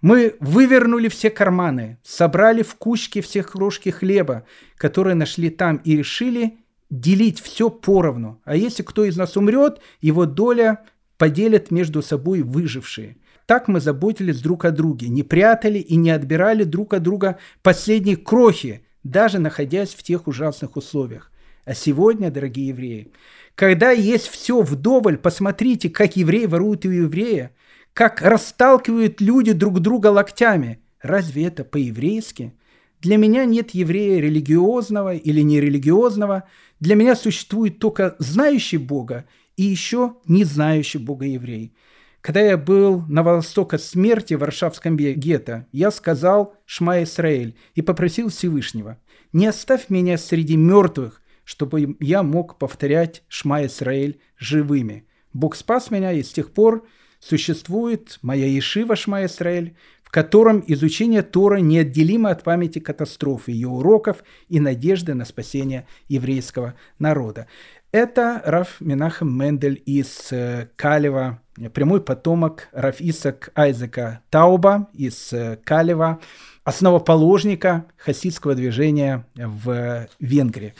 Мы вывернули все карманы, собрали в кучки все крошки хлеба, которые нашли там, и решили делить все поровну. А если кто из нас умрет, его доля поделят между собой выжившие. Так мы заботились друг о друге, не прятали и не отбирали друг от друга последние крохи, даже находясь в тех ужасных условиях. А сегодня, дорогие евреи, когда есть все вдоволь, посмотрите, как евреи воруют у еврея, как расталкивают люди друг друга локтями. Разве это по-еврейски? Для меня нет еврея религиозного или нерелигиозного. Для меня существует только знающий Бога и еще не знающий Бога еврей. Когда я был на волосток от смерти в Варшавском гетто, я сказал «Шма Исраэль» и попросил Всевышнего: «Не оставь меня среди мертвых, чтобы я мог повторять «Шма Исраэль» живыми». Бог спас меня, и с тех пор существует моя ешива «Шма Исраэль», в котором изучение Торы неотделимо от памяти катастрофы, ее уроков и надежды на спасение еврейского народа. Это Рав Менахем Мендель из Калева, прямой потомок Рав Ицхак Айзека Тауба из Калева, основоположника хасидского движения в Венгрии.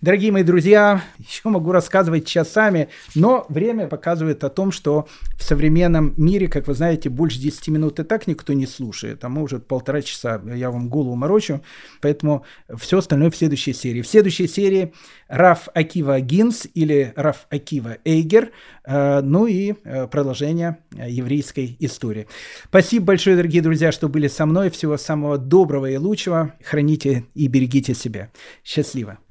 Дорогие мои друзья, еще могу рассказывать часами, но время показывает о том, что в современном мире, как вы знаете, больше 10 минут и так никто не слушает, а мы уже полтора часа, я вам голову морочу, поэтому все остальное в следующей серии. В следующей серии Рав Акива Гинз или Рав Акива Эйгер, ну и продолжение еврейской истории. Спасибо большое, дорогие друзья, что были со мной. Всего самого доброго и лучшего. Храните и берегите себя. Счастливо.